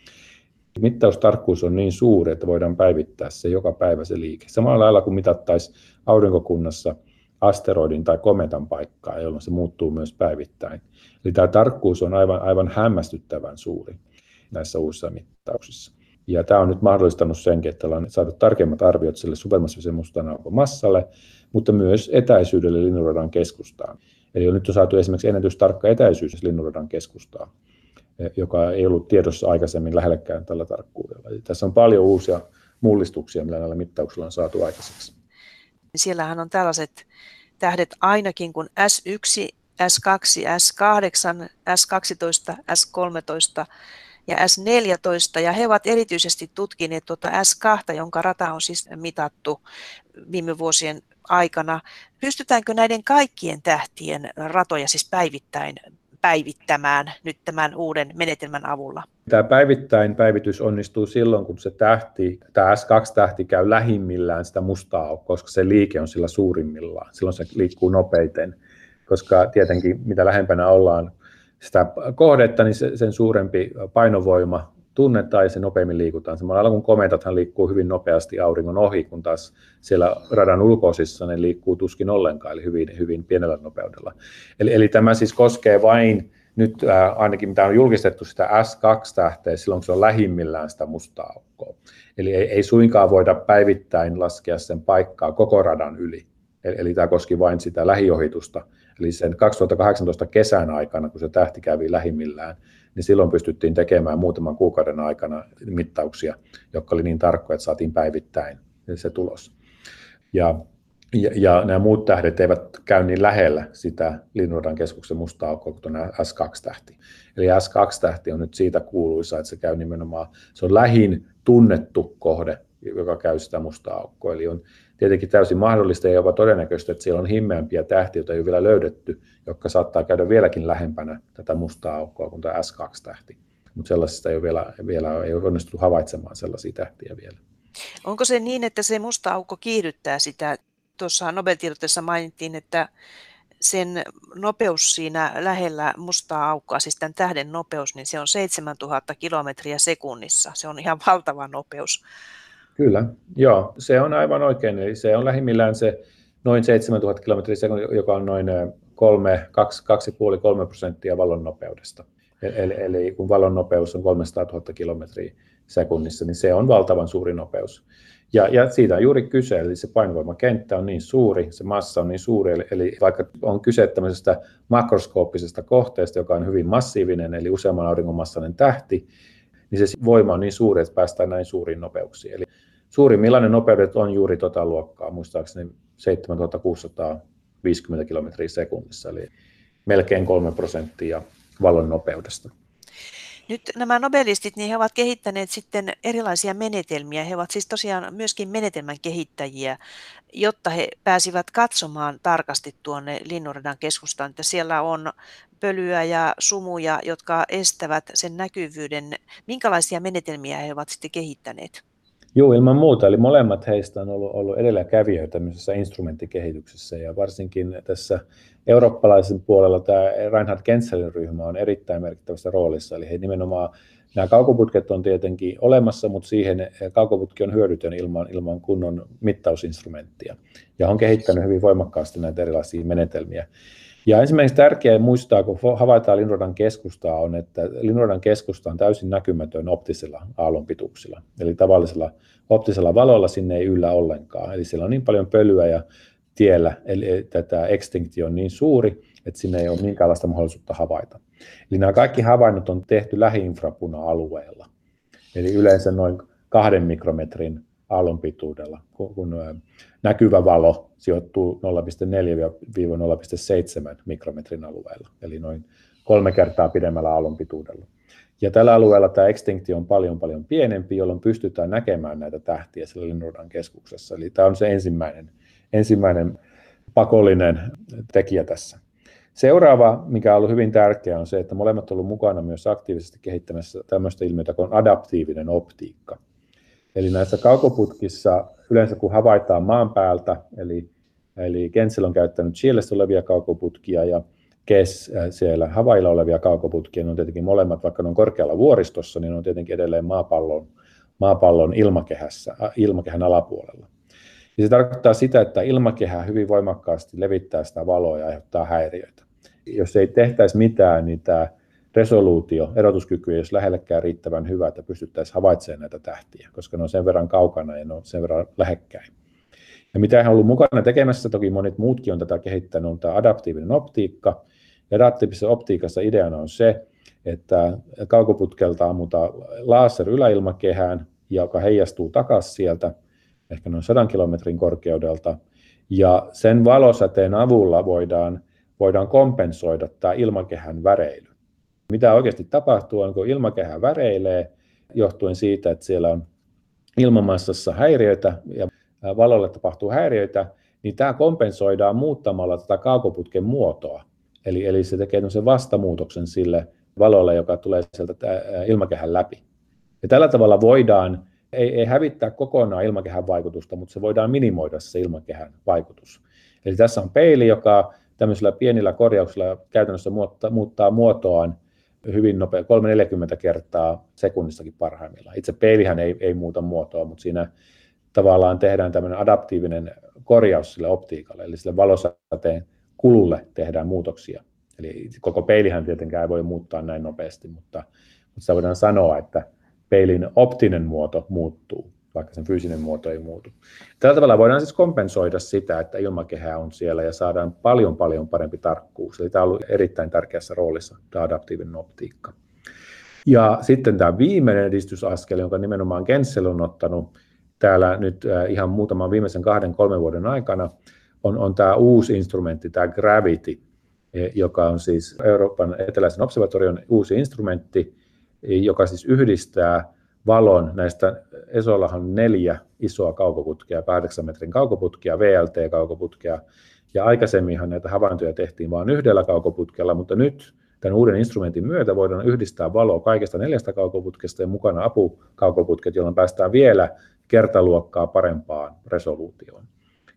Mittaustarkkuus on niin suuri, että voidaan päivittää se joka päivä se liike. Samalla lailla kuin mitattaisiin aurinkokunnassa asteroidin tai kometan paikkaa, jolloin se muuttuu myös päivittäin. Eli tämä tarkkuus on aivan, aivan hämmästyttävän suuri näissä uusissa mittauksissa. Ja tämä on nyt mahdollistanut senkin, että ollaan saatu tarkemmat arviot sille supermassiivisen mustan aukon massalle, mutta myös etäisyydelle Linnunradan keskustaan. Eli nyt on saatu esimerkiksi ennätystarkka etäisyys Linnunradan keskustaan, joka ei ollut tiedossa aikaisemmin lähellekään tällä tarkkuudella. Eli tässä on paljon uusia mullistuksia, millä näillä mittauksilla on saatu aikaiseksi. Siellähän on tällaiset tähdet ainakin kuin S yksi, S kaksi, S kahdeksan, S kaksitoista, S kolmetoista ja S neljätoista. Ja he ovat erityisesti tutkineet tuota S kaksi, jonka rata on siis mitattu viime vuosien aikana. Pystytäänkö näiden kaikkien tähtien ratoja siis päivittäin päivittämään nyt tämän uuden menetelmän avulla? Tämä päivittäin päivitys onnistuu silloin, kun se tähti, tämä S kaksi-tähti käy lähimmillään sitä mustaa aukkoa, koska se liike on sillä suurimmillaan. Silloin se liikkuu nopeiten, koska tietenkin mitä lähempänä ollaan sitä kohdetta, niin se, sen suurempi painovoima tunnetaan ja se nopeammin liikutaan. Samalla lailla kuin kometathan liikkuu hyvin nopeasti auringon ohi, kun taas siellä radan ulkoosissa ne liikkuu tuskin ollenkaan, eli hyvin, hyvin pienellä nopeudella. Eli, eli tämä siis koskee vain nyt äh, ainakin mitä on julkistettu sitä S kaksi tähteä, silloin kun se on lähimmillään sitä mustaa aukkoa. Eli ei, ei suinkaan voida päivittäin laskea sen paikkaa koko radan yli. Eli, eli tämä koski vain sitä lähiohitusta. Eli sen kaksituhattakahdeksantoista kesän aikana, kun se tähti kävi lähimmillään, niin silloin pystyttiin tekemään muutaman kuukauden aikana mittauksia, jotka oli niin tarkkoja, että saatiin päivittäin se tulos. Ja, ja, ja nämä muut tähdet eivät käy niin lähellä sitä Linnunradan keskuksen mustaa aukkoa kuin nämä S kaksi tähti. Eli S kaksi tähti on nyt siitä kuuluisa, että se käy nimenomaan, se on lähin tunnettu kohde, joka käy sitä mustaa aukkoa. Eli on tietenkin täysin mahdollista ja jopa todennäköistä, että siellä on himmeämpiä tähtiä, joita ei ole vielä löydetty, jotka saattaa käydä vieläkin lähempänä tätä mustaa aukkoa kuin tämä S kaksi tähti. Mutta sellaisista ei ole vielä, vielä ei ole onnistunut havaitsemaan sellaisia tähtiä vielä. Onko se niin, että se musta aukko kiihdyttää sitä? Tuossa Nobel-tiedotteessa mainittiin, että sen nopeus siinä lähellä mustaa aukkoa, siis tämän tähden nopeus, niin se on seitsemäntuhatta kilometriä sekunnissa. Se on ihan valtava nopeus. Kyllä, joo, se on aivan oikein. Eli se on lähimmillään se noin seitsemäntuhatta kilometriä sekunnissa, joka on noin kaksi pilkku viisi kolme prosenttia valon nopeudesta. Eli, eli kun valon nopeus on kolmesataatuhatta kilometriä sekunnissa, niin se on valtavan suuri nopeus. Ja, ja siitä on juuri kyse, eli se painovoimakenttä on niin suuri, se massa on niin suuri, eli, eli vaikka on kyse tämmöisestä makroskooppisesta kohteesta, joka on hyvin massiivinen, eli useamman auringonmassainen tähti, niin se voima on niin suuri, että päästään näin suuriin nopeuksiin. Eli suurimmillaan nopeudet on juuri tota luokkaa, muistaakseni seitsemäntuhatta kuusisataaviisikymmentä kilometriä sekunnissa, eli melkein kolme prosenttia valon nopeudesta. Nyt nämä nobelistit, niin he ovat kehittäneet sitten erilaisia menetelmiä. He ovat siis tosiaan myöskin menetelmän kehittäjiä, jotta he pääsivät katsomaan tarkasti tuonne Linnunradan keskustaan, että siellä on pölyä ja sumuja, jotka estävät sen näkyvyyden. Minkälaisia menetelmiä he ovat sitten kehittäneet? Joo, ilman muuta. Eli molemmat heistä on ollut, ollut edelläkävijöitä tämmöisessä instrumenttikehityksessä, ja varsinkin tässä eurooppalaisen puolella tämä Reinhard Genzelin ryhmä on erittäin merkittävässä roolissa. Eli he nimenomaan, nämä kaukoputket on tietenkin olemassa, mutta siihen kaukoputki on hyödytön ilman, ilman kunnon mittausinstrumenttia. Ja on kehittänyt hyvin voimakkaasti näitä erilaisia menetelmiä. Ja ensimmäiseksi tärkeää muistaa, kun havaitaan Linnunradan keskustaa, on, että Linnunradan keskusta on täysin näkymätön optisilla aallonpituuksilla. Eli tavallisella optisella valolla sinne ei yllä ollenkaan. Eli siellä on niin paljon pölyä ja tiellä, eli tätä extinktiota on niin suuri, että sinne ei ole minkäänlaista mahdollisuutta havaita. Eli nämä kaikki havainnot on tehty lähi-infrapuna-alueella. Eli yleensä noin kahden mikrometrin aallonpituudella, kun näkyvä valo sijoittuu nolla pilkku neljä–nolla pilkku seitsemän mikrometrin alueella, eli noin kolme kertaa pidemmällä aallonpituudella. Ja tällä alueella tämä extinktio on paljon paljon pienempi, jolloin pystytään näkemään näitä tähtiä siellä Linnunradan keskuksessa. Eli tämä on se ensimmäinen, ensimmäinen pakollinen tekijä tässä. Seuraava, mikä on ollut hyvin tärkeää, on se, että molemmat ovat olleet mukana myös aktiivisesti kehittämässä tämmöistä ilmiötä kuin adaptiivinen optiikka. Eli näissä kaukoputkissa yleensä kun havaitaan maan päältä, eli, eli Genzel on käyttänyt Chilessä olevia kaukoputkia ja Ghez siellä Havailla olevia kaukoputkia, ne on tietenkin molemmat, vaikka ne on korkealla vuoristossa, niin ne on tietenkin edelleen maapallon, maapallon ilmakehässä, ilmakehän alapuolella. Ja se tarkoittaa sitä, että ilmakehä hyvin voimakkaasti levittää sitä valoa ja aiheuttaa häiriöitä. Jos ei tehtäisi mitään, niin tämä resoluutio, erotuskyky ei olisi lähellekään riittävän hyvä, että pystyttäisiin havaitsemaan näitä tähtiä, koska ne on sen verran kaukana ja ne on sen verran lähekkäin. Ja mitä he on ollut mukana tekemässä, toki monet muutkin on tätä kehittänyt, on tämä adaptiivinen optiikka. Ja adaptiivisessa optiikassa ideana on se, että kaukoputkelta ammutaan laser yläilmakehään, joka heijastuu takaisin sieltä, ehkä noin sadan kilometrin korkeudelta. Ja sen valosäteen avulla voidaan, voidaan kompensoida tämä ilmakehän väreily. Mitä oikeasti tapahtuu on, kun ilmakehä väreilee johtuen siitä, että siellä on ilmamassassa häiriöitä ja valolle tapahtuu häiriöitä, niin tämä kompensoidaan muuttamalla tätä kaukoputken muotoa. Eli, eli se tekee tämmöisen vastamuutoksen sille valolle, joka tulee sieltä ilmakehän läpi. Ja tällä tavalla voidaan, ei, ei hävittää kokonaan ilmakehän vaikutusta, mutta se voidaan minimoida se ilmakehän vaikutus. Eli tässä on peili, joka tämmöisillä pienillä korjauksilla käytännössä muuttaa, muuttaa muotoaan hyvin nopea, kolmesataaneljäkymmentä kertaa sekunnissakin parhaimmillaan. Itse peilihän ei, ei muuta muotoa, mutta siinä tavallaan tehdään tämmöinen adaptiivinen korjaus sille optiikalle, eli sille valosäteen kululle tehdään muutoksia. Eli koko peilihän tietenkään ei voi muuttaa näin nopeasti, mutta, mutta sitä voidaan sanoa, että peilin optinen muoto muuttuu, vaikka sen fyysinen muoto ei muutu. Tällä tavalla voidaan siis kompensoida sitä, että ilmakehää on siellä ja saadaan paljon paljon parempi tarkkuus. Eli tämä on ollut erittäin tärkeässä roolissa, tämä adaptiivinen optiikka. Ja sitten tämä viimeinen edistysaskel, jonka nimenomaan Genzel on ottanut täällä nyt ihan muutaman viimeisen kahden, kolmen vuoden aikana, on, on tämä uusi instrumentti, tämä Gravity, joka on siis Euroopan eteläisen observatorion uusi instrumentti, joka siis yhdistää valon näistä, Esolahan on neljä isoa kaukoputkea, kahdeksan metrin kaukoputkea, V L T-kaukoputkea, ja aikaisemminhan näitä havaintoja tehtiin vain yhdellä kaukoputkella, mutta nyt tämän uuden instrumentin myötä voidaan yhdistää valoa kaikesta neljästä kaukoputkesta ja mukana apukaukoputket, jolloin päästään vielä kertaluokkaa parempaan resoluutioon.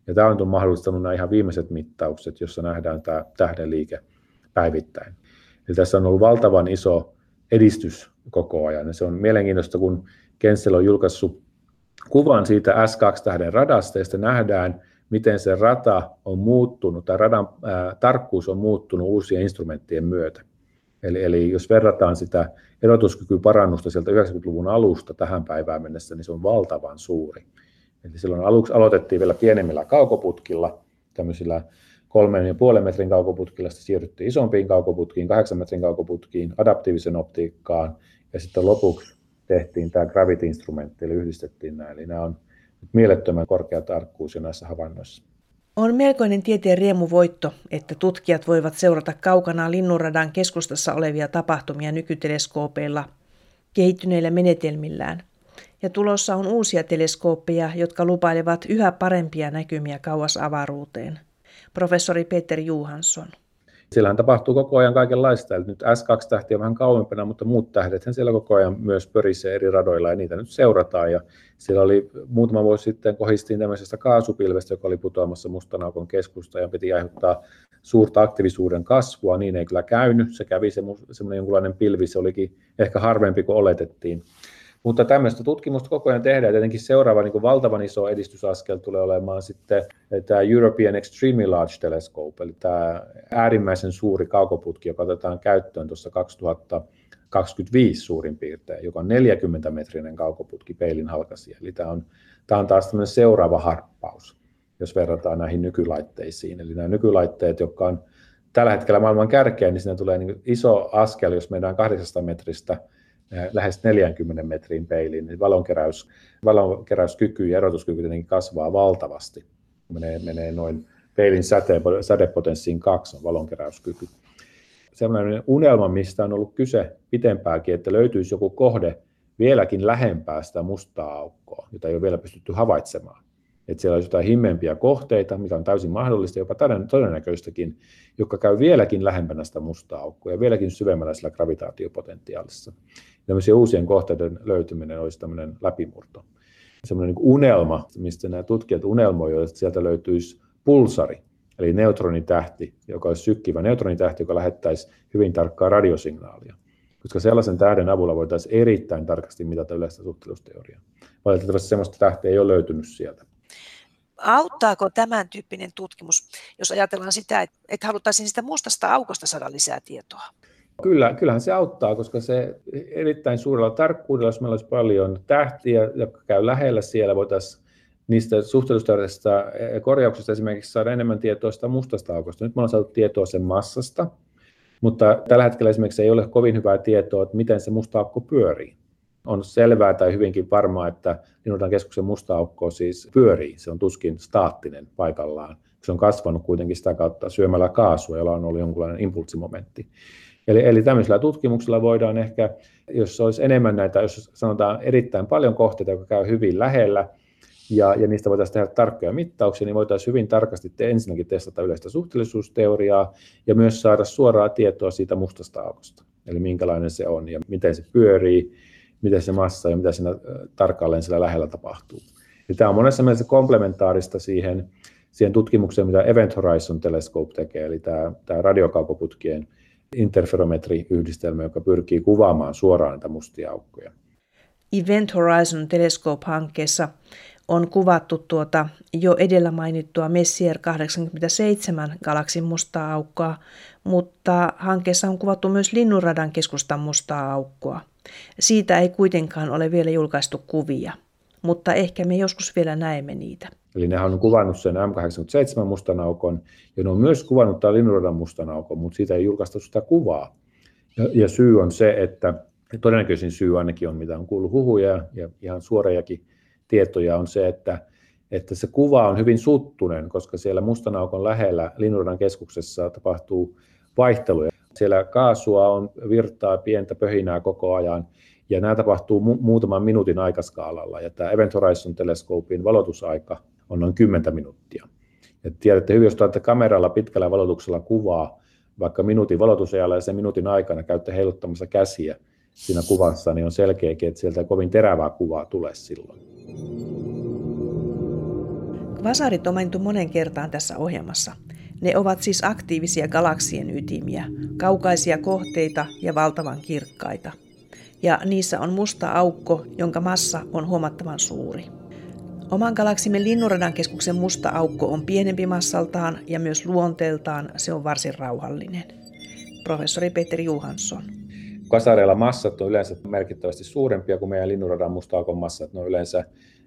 Ja tämä on mahdollistanut nämä ihan viimeiset mittaukset, jossa nähdään tämä tähdenliike päivittäin. Eli tässä on ollut valtavan iso edistys koko ajan. Ja se on mielenkiintoista, kun Genzel on julkaissut kuvan siitä S kaksi tähden radasta, ja sitten nähdään, miten se rata on muuttunut, tai radan ää, tarkkuus on muuttunut uusien instrumenttien myötä. Eli, eli jos verrataan sitä erotuskykyparannusta sieltä yhdeksänkymmentäluvun alusta tähän päivään mennessä, niin se on valtavan suuri. Eli silloin aluksi aloitettiin vielä pienemmillä kaukoputkilla, tämmöisillä kolmen ja puolen metrin kaukoputkilla, sitten siirryttiin isompiin kaukoputkiin, kahdeksan metrin kaukoputkiin, adaptiivisen optiikkaan, ja sitten lopuksi tehtiin tämä Gravity-instrumentti, eli yhdistettiin nämä. Eli nämä on mielettömän korkea tarkkuus jo näissä havainnoissa. On melkoinen tieteen riemuvoitto, että tutkijat voivat seurata kaukana Linnunradan keskustassa olevia tapahtumia nykyteleskoopeilla kehittyneillä menetelmillään. Ja tulossa on uusia teleskooppeja, jotka lupailevat yhä parempia näkymiä kauas avaruuteen. Professori Peter Johansson. Siellähän tapahtuu koko ajan kaikenlaista. Eli nyt S kaksi tähti on vähän kauempana, mutta muut tähdethän siellä koko ajan myös pörisee eri radoilla ja niitä nyt seurataan. Ja siellä oli muutama vuosi sitten kohistiin tämmöisestä kaasupilvestä, joka oli putoamassa Mustan aukon keskusta ja piti aiheuttaa suurta aktiivisuuden kasvua. Niin ei kyllä käynyt. Se kävi semmoinen jonkunlainen pilvi, se olikin ehkä harvempi kuin oletettiin. Mutta tämmöistä tutkimusta koko ajan tehdään. Tietenkin seuraava niin kuin valtavan iso edistysaskel tulee olemaan sitten tämä European Extremely Large Telescope, eli tämä äärimmäisen suuri kaukoputki, joka otetaan käyttöön tuossa kaksituhattakaksikymmentäviisi suurin piirtein, joka on neljäkymmentä metrinen kaukoputki peilin halkaisija. Eli tämä on, tämä on taas tämmöinen seuraava harppaus, jos verrataan näihin nykylaitteisiin. Eli nämä nykylaitteet, jotka on tällä hetkellä maailman kärkeä, niin siinä tulee niin iso askel, jos meidän kahdeksansataa metristä, lähes neljäänkymmeneen metriin peiliin, niin valonkeräys, valonkeräyskyky ja erotuskyky tietenkin kasvaa valtavasti. Menee, menee noin peilin säte, sädepotenssiin kaksi on valonkeräyskyky. Sellainen unelma, mistä on ollut kyse pitempäänkin, että löytyisi joku kohde vieläkin lähempää sitä mustaa aukkoa, jota ei ole vielä pystytty havaitsemaan. Että siellä olisi jotain himmeempiä kohteita, mikä on täysin mahdollista, jopa todennäköistäkin, jotka käy vieläkin lähempänä sitä mustaa aukkoa ja vieläkin syvemmällä sillä gravitaatiopotentiaalissa. Tämmöisiä uusien kohteiden löytyminen olisi tämmöinen läpimurto. Semmoinen niin unelma, mistä nämä tutkijat unelmoivat, että sieltä löytyisi pulsari, eli neutronitähti, joka olisi sykkivä neutronitähti, joka lähettäisi hyvin tarkkaa radiosignaalia. Koska sellaisen tähden avulla voitaisiin erittäin tarkasti mitata yleistä suhteellisuusteoriaa. Valitettavasti sellaista tähteä ei ole löytynyt sieltä. Auttaako tämän tyyppinen tutkimus, jos ajatellaan sitä, että haluttaisiin sitä mustasta aukosta saada lisää tietoa? Kyllä, kyllähän se auttaa, koska se erittäin suurella tarkkuudella, jos meillä olisi paljon tähtiä, jotka käy lähellä siellä, voitaisiin niistä suhteellisuusteoreellisista korjauksista esimerkiksi saada enemmän tietoa sitä mustasta aukosta. Nyt me ollaan saatu tietoa sen massasta, mutta tällä hetkellä esimerkiksi ei ole kovin hyvää tietoa, että miten se musta aukko pyörii. On selvää tai hyvinkin varmaa, että Linnunradan keskuksen musta aukko siis pyörii. Se on tuskin staattinen paikallaan. Se on kasvanut kuitenkin sitä kautta syömällä kaasua, jolla on ollut jonkinlainen impulssimomentti. Eli, eli tämmöisellä tutkimuksella voidaan ehkä, jos olisi enemmän näitä, jos sanotaan erittäin paljon kohteita, jotka käy hyvin lähellä, ja, ja niistä voitaisiin tehdä tarkkoja mittauksia, niin voitaisiin hyvin tarkasti te, ensinnäkin testata yleistä suhteellisuusteoriaa ja myös saada suoraa tietoa siitä mustasta aukosta. Eli minkälainen se on ja miten se pyörii, miten se massa ja mitä siinä tarkalleen siellä lähellä tapahtuu. Ja tämä on monessa mielessä komplementaarista siihen, siihen tutkimukseen, mitä Event Horizon Telescope tekee, eli tämä, tämä radiokaukoputkien interferometriyhdistelmä, joka pyrkii kuvaamaan suoraan näitä mustia aukkoja. Event Horizon Telescope-hankkeessa on kuvattu tuota jo edellä mainittua Messier kahdeksankymmentäseitsemän galaksin mustaa aukkoa, mutta hankkeessa on kuvattu myös Linnunradan keskustan mustaa aukkoa. Siitä ei kuitenkaan ole vielä julkaistu kuvia, mutta ehkä me joskus vielä näemme niitä. Eli nehän on kuvannut sen M kahdeksankymmentäseitsemän mustan aukon, ja ne on myös kuvannut tämän Linnunradan mustan aukon, mutta siitä ei julkaista sitä kuvaa. Ja, ja syy on se, että todennäköisin syy ainakin on, mitä on kuullut huhuja ja ihan suorejakin tietoja, on se, että, että se kuva on hyvin suttunen, koska siellä mustan aukon lähellä Linnunradan keskuksessa tapahtuu vaihteluja. Siellä kaasua on, virtaa, pientä pöhinää koko ajan, ja nämä tapahtuu mu- muutaman minuutin aikaskaalalla. Ja tämä Event Horizon Telescopein valotusaika on noin kymmentä minuuttia. Ja tiedätte hyvin, jos otatte kameralla pitkällä valotuksella kuvaa, vaikka minuutin valotusajalla ja sen minuutin aikana käytte heiluttamassa käsiä siinä kuvassa, niin on selkeäkin, että sieltä kovin terävää kuvaa tulee silloin. Kvasarit on mainittu monen kertaan tässä ohjelmassa. Ne ovat siis aktiivisia galaksien ytimiä, kaukaisia kohteita ja valtavan kirkkaita. Ja niissä on musta aukko, jonka massa on huomattavan suuri. Oman galaksimme Linnunradan keskuksen musta aukko on pienempi massaltaan ja myös luonteeltaan se on varsin rauhallinen. Professori Peter Johansson. Kasareilla massat on yleensä merkittävästi suurempia kuin meidän Linnunradan musta aukon massat. Ne on yleensä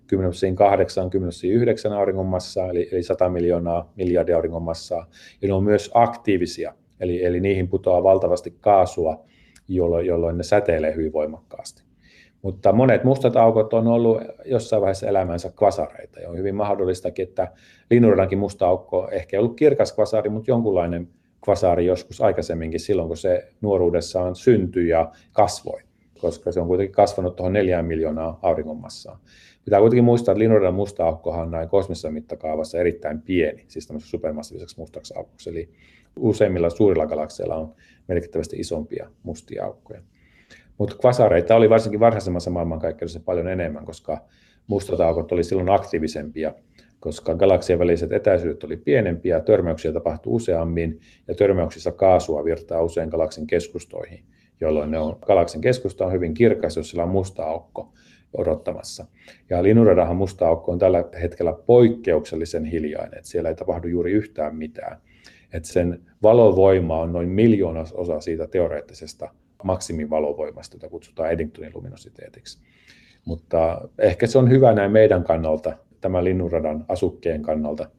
kymmenen kahdeksan, kymmenen yhdeksän auringon massaa, eli, eli sata miljoonaa miljardia auringon massaa. Ja ne on myös aktiivisia, eli, eli niihin putoaa valtavasti kaasua, jolloin, jolloin ne säteilee hyvin voimakkaasti. Mutta monet mustat aukot on ollut jossain vaiheessa elämänsä kvasareita. Ja on hyvin mahdollistakin, että Linnunradankin musta aukko ehkä ei ollut kirkas kvasari, mutta jonkunlainen kvasaari joskus aikaisemminkin silloin, kun se nuoruudessaan syntyi ja kasvoi, koska se on kuitenkin kasvanut tuohon neljään miljoonaa auringonmassaan. Pitää kuitenkin muistaa, että Linnunradan musta aukkohan on näin kosmisessa mittakaavassa erittäin pieni, siis tämmöisessä supermassiiviseksi mustaksi aukoksi. Eli useimmilla suurilla galakseilla on merkittävästi isompia mustia aukkoja. Mutta kvasareita oli varsinkin varhaisemmassa maailmankaikkeudessa paljon enemmän, koska mustat aukot oli silloin aktiivisempia, koska galaksien väliset etäisyydet oli pienempiä, törmäyksiä tapahtui useammin ja törmäyksissä kaasua virtaa usein galaksin keskustoihin, jolloin ne on, galaksin keskusta on hyvin kirkas, jos sillä on musta aukko odottamassa. Ja Linnunradan musta aukko on tällä hetkellä poikkeuksellisen hiljainen, että siellä ei tapahdu juuri yhtään mitään. Että sen valovoima on noin miljoonasosa siitä teoreettisesta maksimivalovoimasta, jota kutsutaan Eddingtonin luminositeetiksi. Mutta ehkä se on hyvä näin meidän kannalta, tämän Linnunradan asukkeen kannalta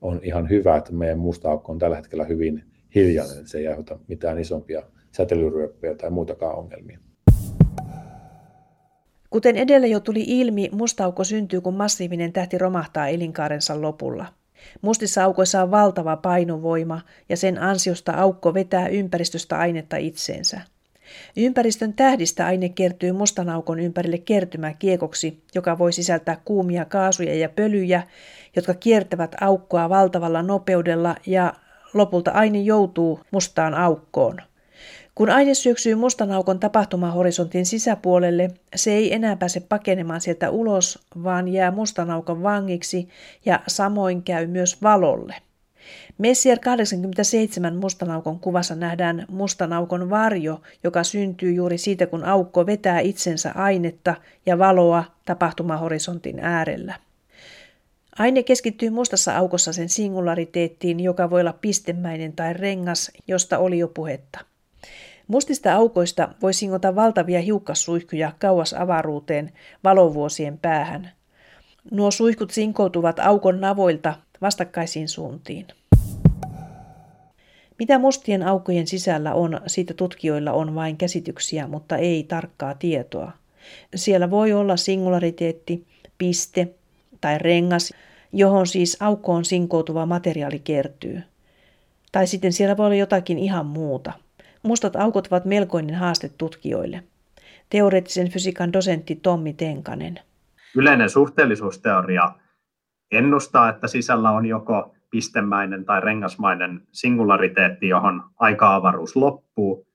on ihan hyvä, että meidän musta aukko on tällä hetkellä hyvin hiljainen, se ei aiheuta mitään isompia säteilyryöppyjä tai muutakaan ongelmia. Kuten edellä jo tuli ilmi, musta aukko syntyy, kun massiivinen tähti romahtaa elinkaarensa lopulla. Mustissa aukoissa on valtava painovoima ja sen ansiosta aukko vetää ympäristöstä ainetta itseensä. Ympäristön tähdistä aine kertyy mustan aukon ympärille kertymäkiekoksi, joka voi sisältää kuumia kaasuja ja pölyjä, jotka kiertävät aukkoa valtavalla nopeudella ja lopulta aine joutuu mustaan aukkoon. Kun aine syöksyy mustan aukon tapahtumahorisontin sisäpuolelle, se ei enää pääse pakenemaan sieltä ulos, vaan jää mustan aukon vangiksi ja samoin käy myös valolle. Messier kahdeksankymmentäseitsemän mustan aukon kuvassa nähdään mustan aukon varjo, joka syntyy juuri siitä, kun aukko vetää itsensä ainetta ja valoa tapahtumahorisontin äärellä. Aine keskittyy mustassa aukossa sen singulariteettiin, joka voi olla pistemäinen tai rengas, josta oli jo puhetta. Mustista aukoista voi singota valtavia hiukkassuihkuja kauas avaruuteen valovuosien päähän. Nuo suihkut sinkoutuvat aukon navoilta vastakkaisiin suuntiin. Mitä mustien aukkojen sisällä on, siitä tutkijoilla on vain käsityksiä, mutta ei tarkkaa tietoa. Siellä voi olla singulariteetti, piste tai rengas, johon siis aukkoon sinkoutuva materiaali kertyy. Tai sitten siellä voi olla jotakin ihan muuta. Mustat aukot ovat melkoinen haaste tutkijoille. Teoreettisen fysiikan dosentti Tommi Tenkanen. Yleinen suhteellisuusteoria ennustaa, että sisällä on joko pistemäinen tai rengasmainen singulariteetti, johon aika-avaruus loppuu,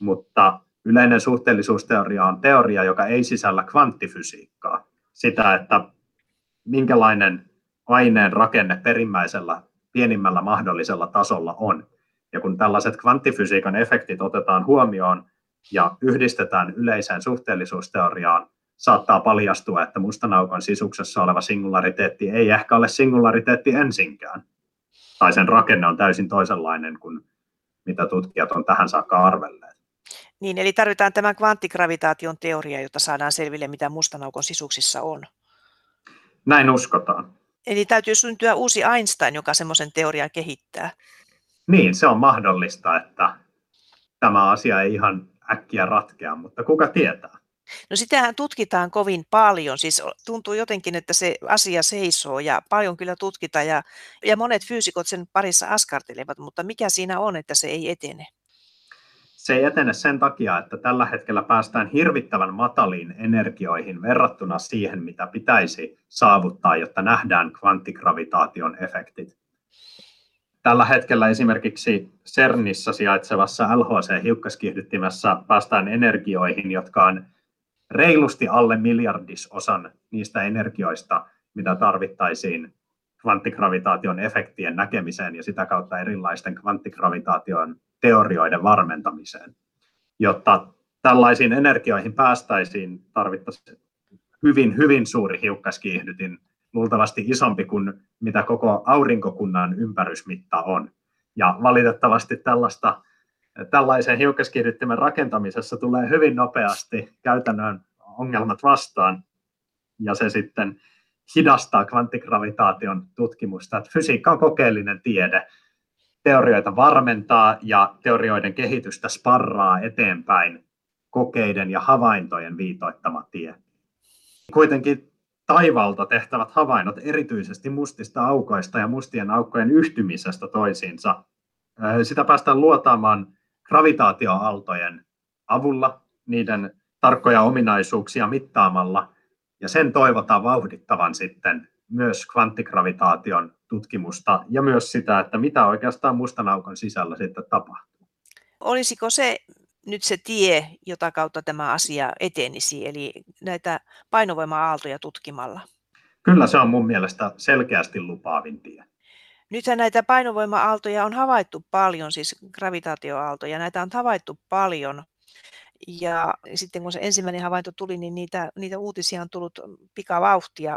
mutta yleinen suhteellisuusteoria on teoria, joka ei sisällä kvanttifysiikkaa. Sitä, että minkälainen aineen rakenne perimmäisellä pienimmällä mahdollisella tasolla on. Ja kun tällaiset kvanttifysiikan efektit otetaan huomioon ja yhdistetään yleiseen suhteellisuusteoriaan, saattaa paljastua, että mustan aukon sisuksessa oleva singulariteetti ei ehkä ole singulariteetti ensinkään. Tai sen rakenne on täysin toisenlainen kuin mitä tutkijat on tähän saakka arvelleet. Niin, eli tarvitaan tämän kvanttigravitaation teoria, jotta saadaan selville, mitä mustan aukon sisuksissa on. Näin uskotaan. Eli täytyy syntyä uusi Einstein, joka semmoisen teorian kehittää. Niin, se on mahdollista, että tämä asia ei ihan äkkiä ratkea, mutta kuka tietää? No sitähän tutkitaan kovin paljon, siis tuntuu jotenkin, että se asia seisoo ja paljon kyllä tutkitaan ja, ja monet fyysikot sen parissa askartelevat, mutta mikä siinä on, että se ei etene? Se ei etene sen takia, että tällä hetkellä päästään hirvittävän mataliin energioihin verrattuna siihen, mitä pitäisi saavuttaa, jotta nähdään kvanttigravitaation efektit. Tällä hetkellä esimerkiksi CERNissä sijaitsevassa L H C-hiukkaskiihdyttimessä päästään energioihin, jotka on reilusti alle miljardisosan niistä energioista, mitä tarvittaisiin kvanttigravitaation efektien näkemiseen ja sitä kautta erilaisten kvanttigravitaation teorioiden varmentamiseen. Jotta tällaisiin energioihin päästäisiin, tarvittaisiin hyvin, hyvin suuri hiukkaskiihdytin, luultavasti isompi kuin mitä koko aurinkokunnan ympärysmitta on. Ja valitettavasti tällaista Tällaisen hiukkaskiihdyttimen rakentamisessa tulee hyvin nopeasti käytännön ongelmat vastaan, ja se sitten hidastaa kvanttigravitaation tutkimusta. Että fysiikka on kokeellinen tiede. Teorioita varmentaa ja teorioiden kehitystä sparraa eteenpäin kokeiden ja havaintojen viitoittama tie. Kuitenkin taivaalta tehtävät havainnot, erityisesti mustista aukoista ja mustien aukkojen yhtymisestä toisiinsa, sitä päästään luotaamaan gravitaatioaaltojen avulla, niiden tarkkoja ominaisuuksia mittaamalla, ja sen toivotaan vauhdittavan sitten myös kvanttigravitaation tutkimusta ja myös sitä, että mitä oikeastaan mustan aukon sisällä sitten tapahtuu. Olisiko se nyt se tie, jota kautta tämä asia etenisi, eli näitä painovoima-aaltoja tutkimalla? Kyllä se on mun mielestä selkeästi lupaavin tie. Nythän näitä painovoima-aaltoja on havaittu paljon, siis gravitaatioaaltoja, näitä on havaittu paljon. Ja sitten kun se ensimmäinen havainto tuli, niin niitä, niitä uutisia on tullut pikavauhtia.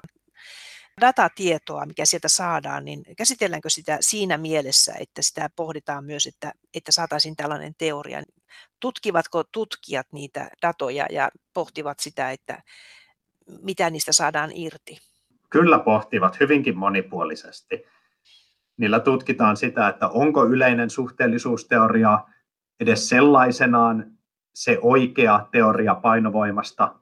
Datatietoa, mikä sieltä saadaan, niin käsitelläänkö sitä siinä mielessä, että sitä pohditaan myös, että, että saataisiin tällainen teoria? Tutkivatko tutkijat niitä datoja ja pohtivat sitä, että mitä niistä saadaan irti? Kyllä pohtivat hyvinkin monipuolisesti. Niillä tutkitaan sitä, että onko yleinen suhteellisuusteoria edes sellaisenaan se oikea teoria painovoimasta,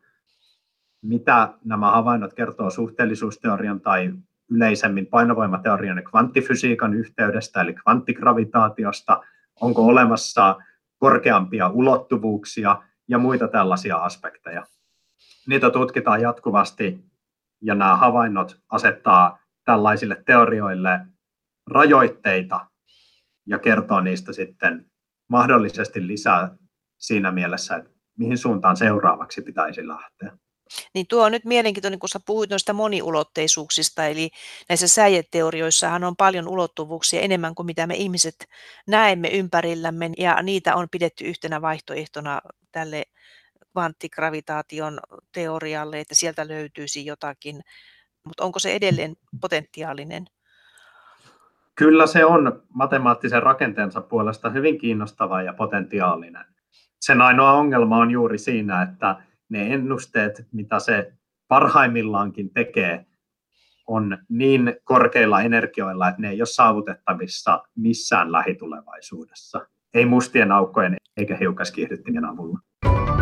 mitä nämä havainnot kertoo suhteellisuusteorian tai yleisemmin painovoimateorian ja kvanttifysiikan yhteydestä, eli kvanttigravitaatiosta, onko olemassa korkeampia ulottuvuuksia ja muita tällaisia aspekteja. Niitä tutkitaan jatkuvasti ja nämä havainnot asettaa tällaisille teorioille rajoitteita ja kertoo niistä sitten mahdollisesti lisää siinä mielessä, että mihin suuntaan seuraavaksi pitäisi lähteä. Niin tuo on nyt mielenkiintoinen, kun sä puhuit noista moniulotteisuuksista, eli näissä säieteorioissahan on paljon ulottuvuuksia enemmän kuin mitä me ihmiset näemme ympärillämme, ja niitä on pidetty yhtenä vaihtoehtona tälle kvanttigravitaation teorialle, että sieltä löytyisi jotakin, mutta onko se edelleen potentiaalinen? Kyllä se on matemaattisen rakenteensa puolesta hyvin kiinnostava ja potentiaalinen. Sen ainoa ongelma on juuri siinä, että ne ennusteet, mitä se parhaimmillaankin tekee, on niin korkeilla energioilla, että ne ei ole saavutettavissa missään lähitulevaisuudessa. Ei mustien aukkojen eikä hiukkaskiihdyttimien avulla.